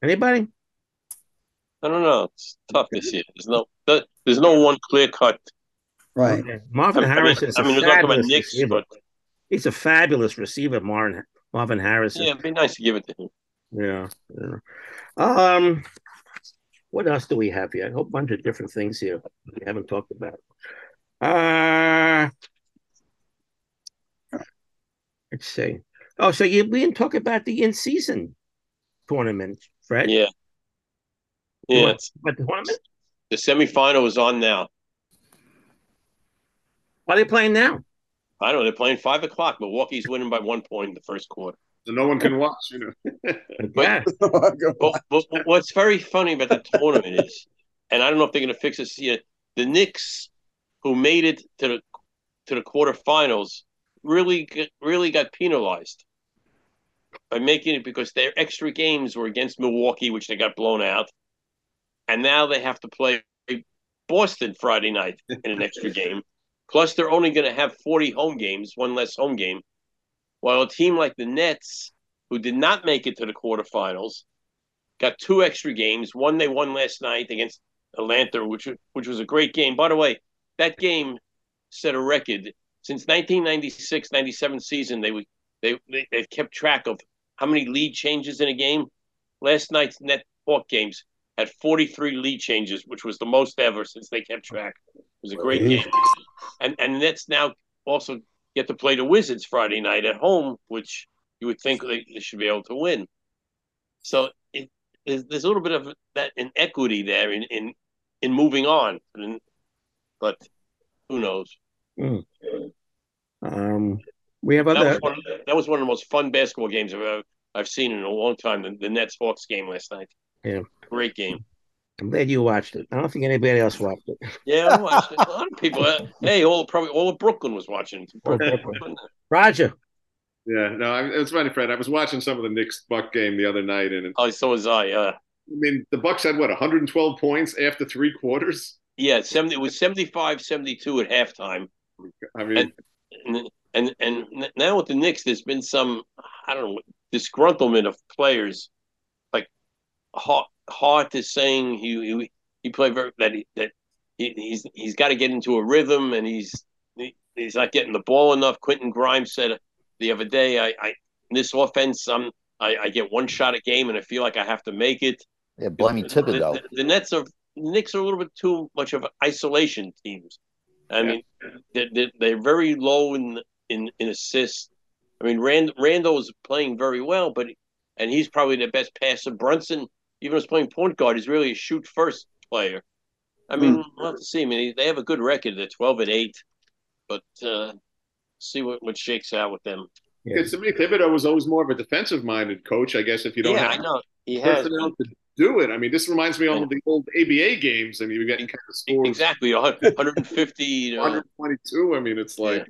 Anybody? I don't know. It's tough this year. There's no one clear cut. Right. Okay. Marvin Harrison. I mean, we're talking about Knicks, but he's a fabulous receiver, Marvin Harrison. Yeah, it'd be nice to give it to him. Yeah. What else do we have here? A whole bunch of different things here we haven't talked about. Let's see. Oh, so we didn't talk about the in-season tournament, Fred? Yeah. But the tournament? The semifinal is on now. Why are they playing now? I don't know. They're playing 5 o'clock. Milwaukee's winning by 1 point in the first quarter. So no one can watch, you know. But what's very funny about the tournament is, and I don't know if they're going to fix this year, the Knicks, who made it to the quarterfinals, really got penalized by making it because their extra games were against Milwaukee, which they got blown out, and now they have to play Boston Friday night in an extra game. Plus, they're only going to have 40 home games, one less home game, while a team like the Nets, who did not make it to the quarterfinals, got 2 extra games. One they won last night against Atlanta, which was a great game. By the way, that game set a record. Since 1996-97 season, they've kept track of how many lead changes in a game. Last night's Nets-Hawks games had 43 lead changes, which was the most ever since they kept track. It was a great game. And Nets now also get to play the Wizards Friday night at home, which you would think they should be able to win. So there's a little bit of that inequity there in moving on. But who knows? Mm. We have other... That was one of the most fun basketball games I've seen in a long time, the Nets-Hawks game last night. Yeah. Great game. I'm glad you watched it. I don't think anybody else watched it. Yeah, I watched it. A lot of people. Hey, all of Brooklyn was watching it. Brooklyn. Roger. Yeah, no, it's funny, Fred. I was watching some of the Knicks-Buck game the other night. So was I, yeah. I mean, the Bucks had, 112 points after three quarters? Yeah, it was 75-72 at halftime. I mean... And now with the Knicks, there's been some, I don't know, disgruntlement of players. Like Hart is saying he played he's got to get into a rhythm, and he's not getting the ball enough. Quentin Grimes said the other day, I in this offense, I get one shot a game, and I feel like I have to make it. Yeah, Blimey Thibodeau. The Knicks are a little bit too much of isolation teams. I mean, they're very low in assists. I mean, Randall is playing very well, and he's probably the best passer. Brunson, even though he's playing point guard, is really a shoot-first player. I mean, we'll have to see. I mean, they have a good record. They're 12-8, but see what shakes out with them. Yeah. To me, Thibodeau was always more of a defensive-minded coach, I guess, if you don't have personnel to do it. I mean, this reminds me of the old ABA games. I mean, you got kind of scores. Exactly, 150. 122. I mean, it's like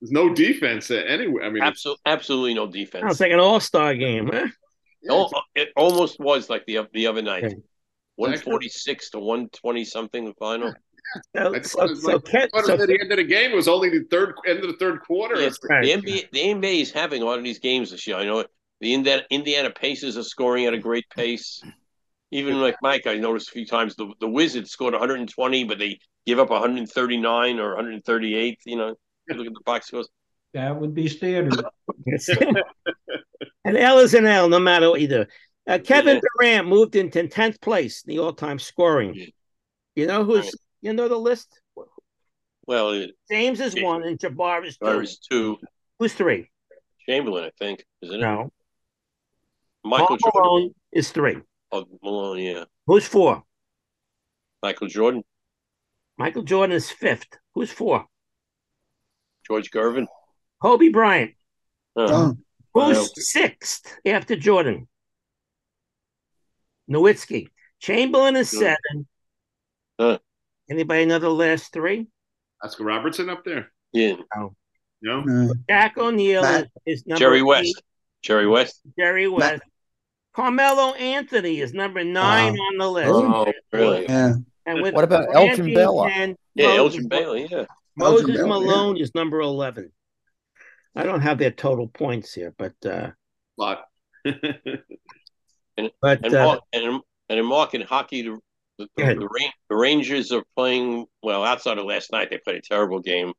there's no defense anywhere. I mean, absolutely no defense. It's like an all-star game, huh? Yeah, it almost was like the other night. Okay. 146 to 120 something the final. Yeah. The end of the game was only the end of the third quarter. Yes, right. The NBA is having a lot of these games this year. I know the Indiana Pacers are scoring at a great pace. Even like Mike, I noticed a few times the Wizards scored 120, but they give up 139 or 138. You know, you look at the box scores. That would be standard. An L is an L, no matter what you do. Kevin Durant moved into 10th place in the all-time scoring. Yeah. You know who's... You know the list? Well, James is one and Jabbar is two. Who's three? Chamberlain, I think, isn't it? No. Michael Malone is three. Oh, Malone, yeah. Who's four? Michael Jordan. Michael Jordan is fifth. Who's four? George Gervin. Kobe Bryant. Who's sixth after Jordan? Nowitzki. Chamberlain is seven. Anybody know the last three? Oscar Robertson up there. Yeah. No. No. Jack O'Neal is number Jerry eight. West. Jerry West. Jerry West. Carmelo Anthony is number nine on the list. Oh, really? Yeah. And with what about Elgin Baylor? Yeah, Elgin Baylor, yeah. Moses Malone is number 11. I don't have their total points here, but a lot. and Mark, in hockey, the Rangers are playing well. Outside of last night, they played a terrible game.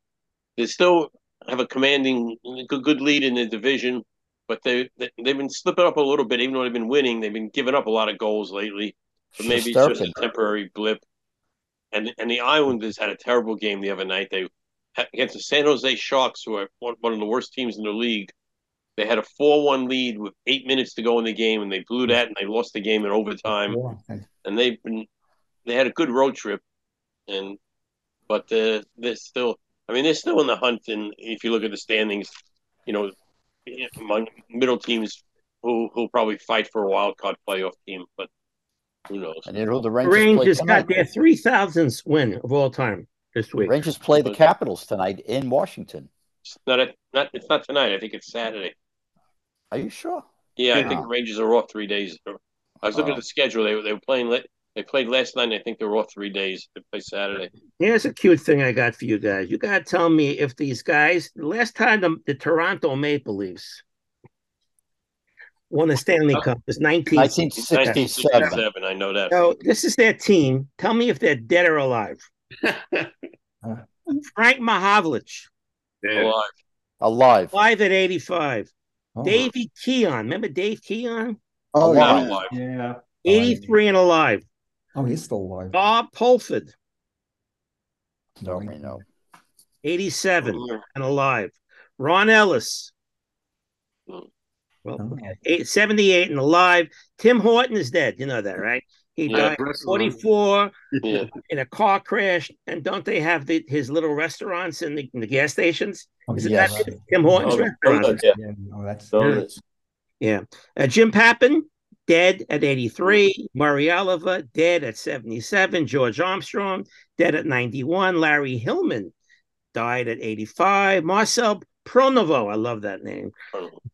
They still have a commanding good lead in the division, but they've been slipping up a little bit. Even though they've been winning, they've been giving up a lot of goals lately. But maybe it's just a temporary blip. And the Islanders had a terrible game the other night. They against the San Jose Sharks, who are one of the worst teams in the league. They had a 4-1 lead with 8 minutes to go in the game, and they blew that, and they lost the game in overtime. Yeah. And they had a good road trip, but they're still. I mean, they're still in the hunt. And if you look at the standings, you know, among middle teams who'll probably fight for a wild card playoff team, but. Who knows? And the Rangers got their 3,000th win of all time this week. Rangers play the Capitals tonight in Washington. It's not tonight. I think it's Saturday. Are you sure? Yeah, I think the Rangers are off 3 days. I was looking at the schedule. They were playing. They played last night, and I think they were off 3 days. They play Saturday. Here's a cute thing I got for you guys. You got to tell me if these guys, the last time the Toronto Maple Leafs won a Stanley Cup. It's 1967. I know that. So this is their team. Tell me if they're dead or alive. Frank Mahovlich. Alive at 85. Oh. Davey Keon. Remember Dave Keon? Oh, alive. Yeah. 83 and alive. Oh, he's still alive. Bob Polford. No, I know. 87 and alive. Ron Ellis. Well, 78 and alive. Tim Horton is dead. You know that, right? He died at 44 in a car crash. And don't they have his little restaurants in the gas stations? Oh, is that Tim Horton's restaurant? Yeah. No, that's yeah. Jim Pappin, dead at 83. Murray Oliver, dead at 77. George Armstrong, dead at 91. Larry Hillman, died at 85. Marcel Pronovost, I love that name,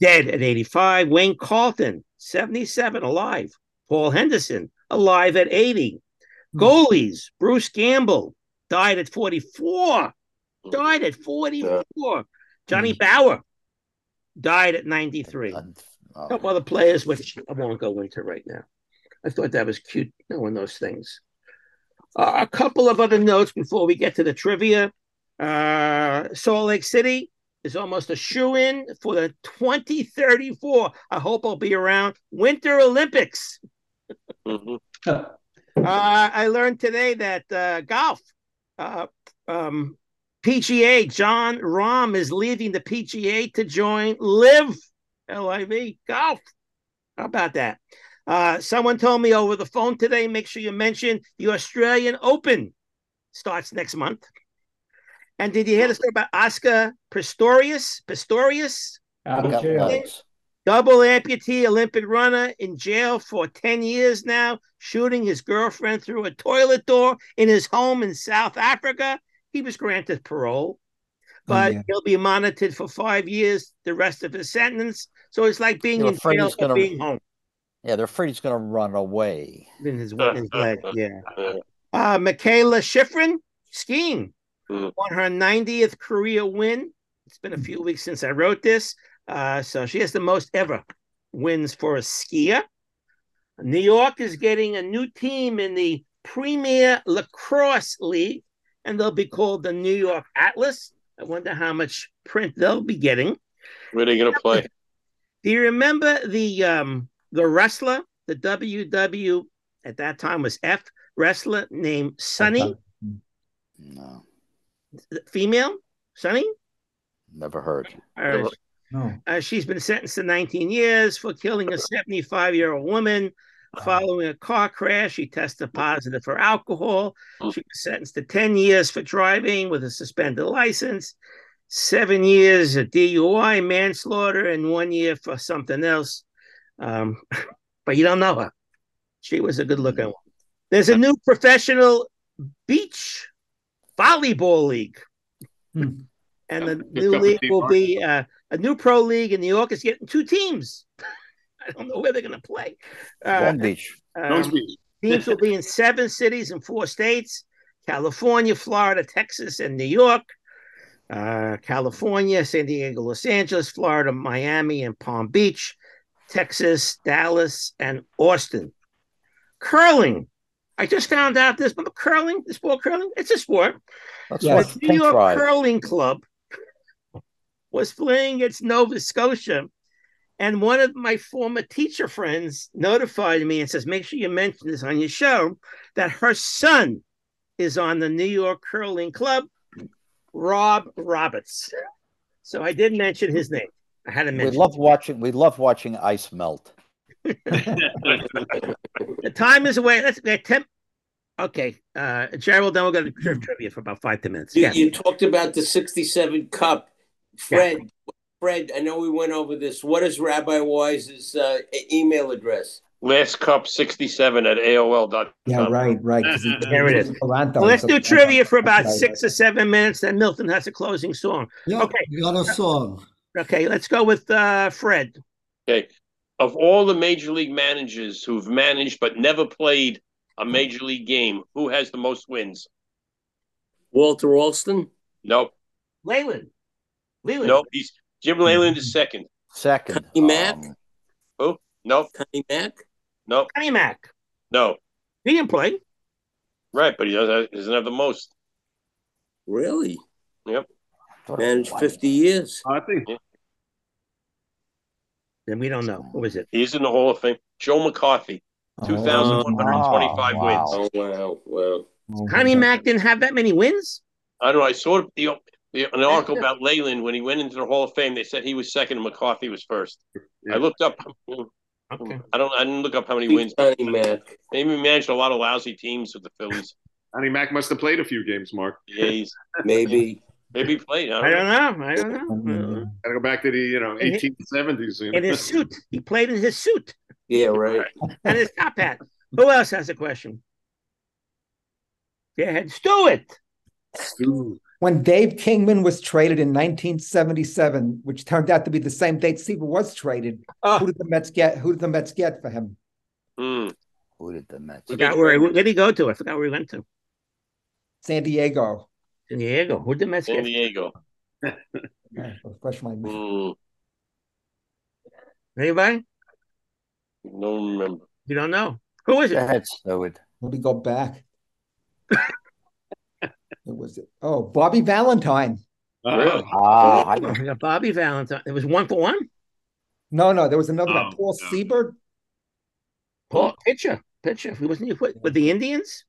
dead at 85. Wayne Carlton, 77, alive. Paul Henderson, alive at 80. Goalies, Bruce Campbell, died at 44. Johnny Bauer, died at 93. A couple other players, which I won't go into right now. I thought that was cute, knowing those things. A couple of other notes before we get to the trivia. Salt Lake City is almost a shoo-in for the 2034. I hope I'll be around. Winter Olympics. I learned today that golf, PGA, John Rahm is leaving the PGA to join LIV, L-I-V, golf. How about that? Someone told me over the phone today, make sure you mention the Australian Open starts next month. And did you hear the story about Oscar Pistorius? Double amputee Olympic runner in jail for 10 years now, shooting his girlfriend through a toilet door in his home in South Africa. He was granted parole, but he'll be monitored for 5 years, the rest of his sentence. So it's like being in jail for being home. Yeah, they're afraid he's going to run away. In his leg, yeah. Michaela Schifrin, skiing. On her 90th career win. It's been a few weeks since I wrote this. So she has the most ever wins for a skier. New York is getting a new team in the Premier Lacrosse League, and they'll be called the New York Atlas. I wonder how much print they'll be getting. Where are they going to play? Do you remember the wrestler, the WW, at that time was F, wrestler named Sunny? No. Female, Sunny? Never heard. She's been sentenced to 19 years for killing a 75-year-old woman. Following a car crash, she tested positive for alcohol. She was sentenced to 10 years for driving with a suspended license, 7 years of DUI, manslaughter, and 1 year for something else. But you don't know her. She was a good-looking one. There's a new professional beach volleyball league. Hmm. And the new league will be a new pro league in New York. It's getting 2 teams. I don't know where they're going to play. Long Beach. Teams will be in 7 cities and 4 states, California, Florida, Texas, and New York. California, San Diego, Los Angeles, Florida, Miami, and Palm Beach, Texas, Dallas, and Austin. Curling. I just found out this, but curling, this sport curling, it's a sport. That's the New York Curling Club was playing against Nova Scotia. And one of my former teacher friends notified me and says, make sure you mention this on your show, that her son is on the New York Curling Club, Rob Roberts. So I did mention his name. I had to mention. We love watching ice melt. The time is away. Let's attempt. Okay, Gerald, then we'll go to trivia for about 5 to 10 minutes. You talked about the 67 Cup. Fred, I know we went over this. What is Rabbi Wise's email address? lastcup67@aol.com. Yeah, right. There it is. Well, let's do trivia for about 6 or 7 minutes, then Milton has a closing song. Yeah, okay, we got a song. Okay, let's go with Fred. Okay. Of all the major league managers who've managed but never played a major league game, who has the most wins? Walter Alston? Nope. Leyland? Nope. Jim Leyland is second. Connie Mack? Who? Nope. Connie Mack? Nope. No. He didn't play. Right, but he doesn't have the most. Really? Yep. Managed 50 years. I think. Yeah. And we don't know. What was it? He's in the Hall of Fame. Joe McCarthy, 2,125 wins. Oh, wow. Connie Mack didn't have that many wins? I don't know. I saw an article about Leyland when he went into the Hall of Fame. They said he was second and McCarthy was first. Yeah. I looked up. Okay. I didn't look up how many wins. Connie Mack. They managed a lot of lousy teams with the Phillies. Connie Mack must have played a few games, Mark. Yeah, maybe. Maybe played. I don't know. Gotta go back to the 1870s. In his suit, he played in his suit. Yeah, right. And his top hat. Who else has a question? Go ahead, Stuart. When Dave Kingman was traded in 1977, which turned out to be the same date Seaver was traded, who did the Mets get? Who did the Mets get for him? Who did the Mets? Where did he go to? I forgot where he went to. San Diego. Who did the Mets get? San Diego. Refresh my memory. Anybody? No, remember. You don't know. Who is it? That's Stewart. Let me go back. Who was it? Oh, Bobby Valentine. Really? Ah, Bobby Valentine. It was 1 for 1. No, there was another one. Paul Seabird. Paul pitcher. He wasn't with the Indians.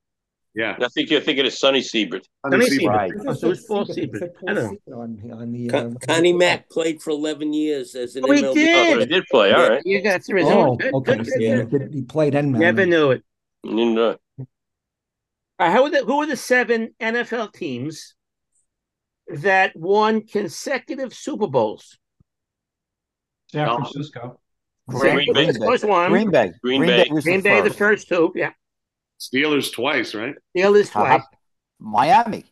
Yeah, I think you're thinking of Sonny Seabird. Right. It was Paul Seabird. I don't know. Connie Mack played for 11 years as an MLB. He did play. All right. You got the result. Okay. He played and never knew it. Didn't know. Who were the 7 NFL teams that won consecutive Super Bowls? San Francisco. Green Bay. The first one. Green Bay. Green Bay. The first 2. Yeah. Steelers twice, right? Steelers twice. Miami.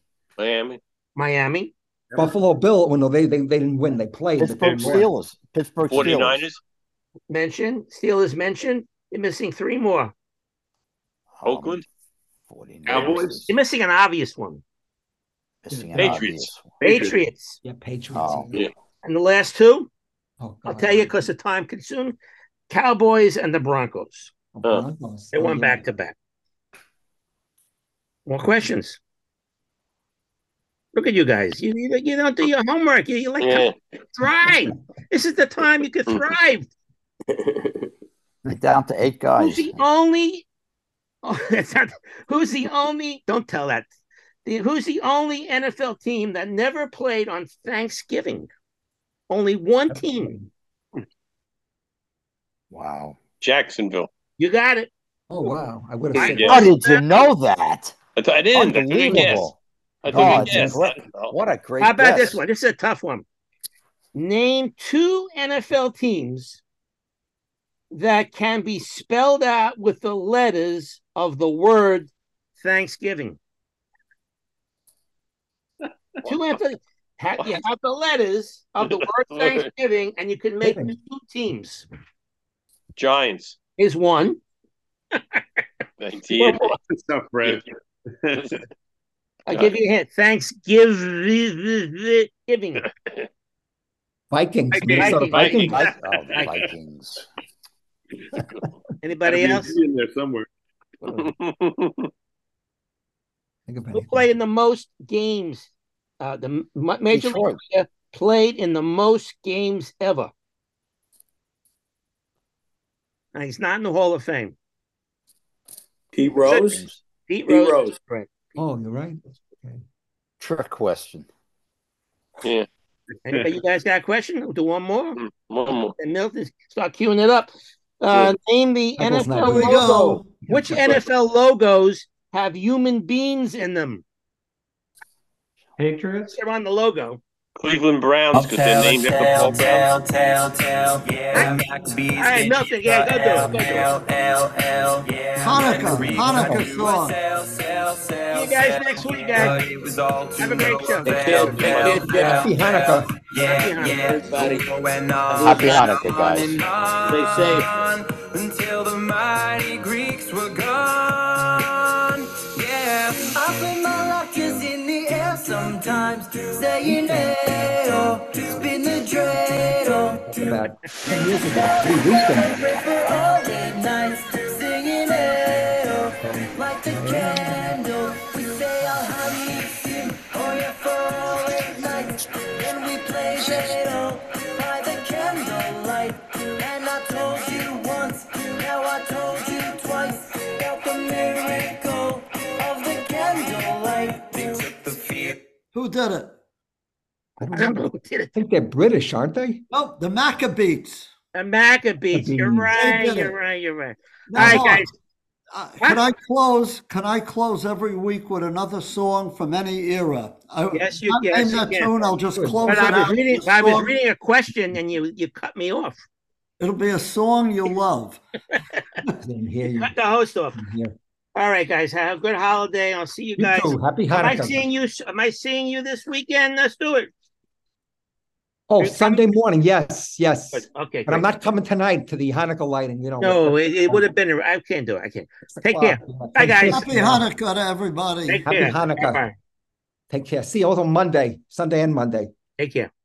Buffalo Bill. Well, no, they didn't win. They played. Pittsburgh Steelers. 49ers. Steelers mentioned. You're missing 3 more. Oakland. 49ers. Cowboys. You're missing an obvious one. Patriots. Yeah, Patriots. Yeah. And the last 2, I'll tell you because of time consumed, Cowboys and the Broncos. They won back-to-back. More questions? Look at you guys. You don't do your homework. You like to thrive. This is the time you could thrive. We're down to 8 guys. Don't tell that. Who's the only NFL team that never played on Thanksgiving? Only 1 team. Wow. Jacksonville. You got it. Oh, wow. I would have said that. How did you know that? I didn't. Unbelievable. I took a guess. What a great guess. How about this one? This is a tough one. Name two NFL teams that can be spelled out with the letters of the word Thanksgiving. You have the letters of the word Thanksgiving, and you can make two teams. Giants is one. 19. I'll give you a hint. Thanksgiving. Vikings. Oh, the Vikings. Anybody else? In there somewhere. Who played in the most games? The Major League Player played in the most games ever. Now, he's not in the Hall of Fame. Pete Rose? Pete Rose. Right. Oh, you're right. Okay. Trick question. Yeah. Anybody, you guys got a question? We'll do one more. One more. And Milton, start queuing it up. Name the NFL logo. Which NFL logos have human beings in them? Patriots? They're on the logo. Cleveland Browns, because they're named after Browns. Hanukkah song. See you guys next week, guys. Have a great show. Happy Hanukkah. Everybody. Happy Hanukkah, guys. Stay safe. Until the mighty Greeks were gone. Yeah, I play my luck is in the air sometimes. Saying hey, oh, spin the dreidel. About 10 years ago, 3 weeks ago. Singing hey, oh, like the candle. We say our honey, sing, oh yeah, for eight nights. Then we play dreidel by the candlelight. And I told you once, now I told you twice. About the miracle of the candlelight. They took the fear. Who did it? I don't know who did it. I think they're British, aren't they? Oh, the Maccabees. The Maccabees. You're right. You're right. Now, all right, guys. Can I close every week with another song from any era? Yes, you can. I'll just close I was reading a question, and you cut me off. It'll be a song you love. Cut the host off. All right, guys. Have a good holiday. I'll see you guys. Too. Happy Hanukkah. Am I seeing you this weekend, Stuart? Oh, Sunday morning. Yes. Okay. But I'm not coming tonight to the Hanukkah lighting. You know. No, it would have been. I can't do it. I can't. Take care. Bye, guys. Happy Hanukkah to everybody. Happy Hanukkah. Take care. See you all on Sunday and Monday. Take care.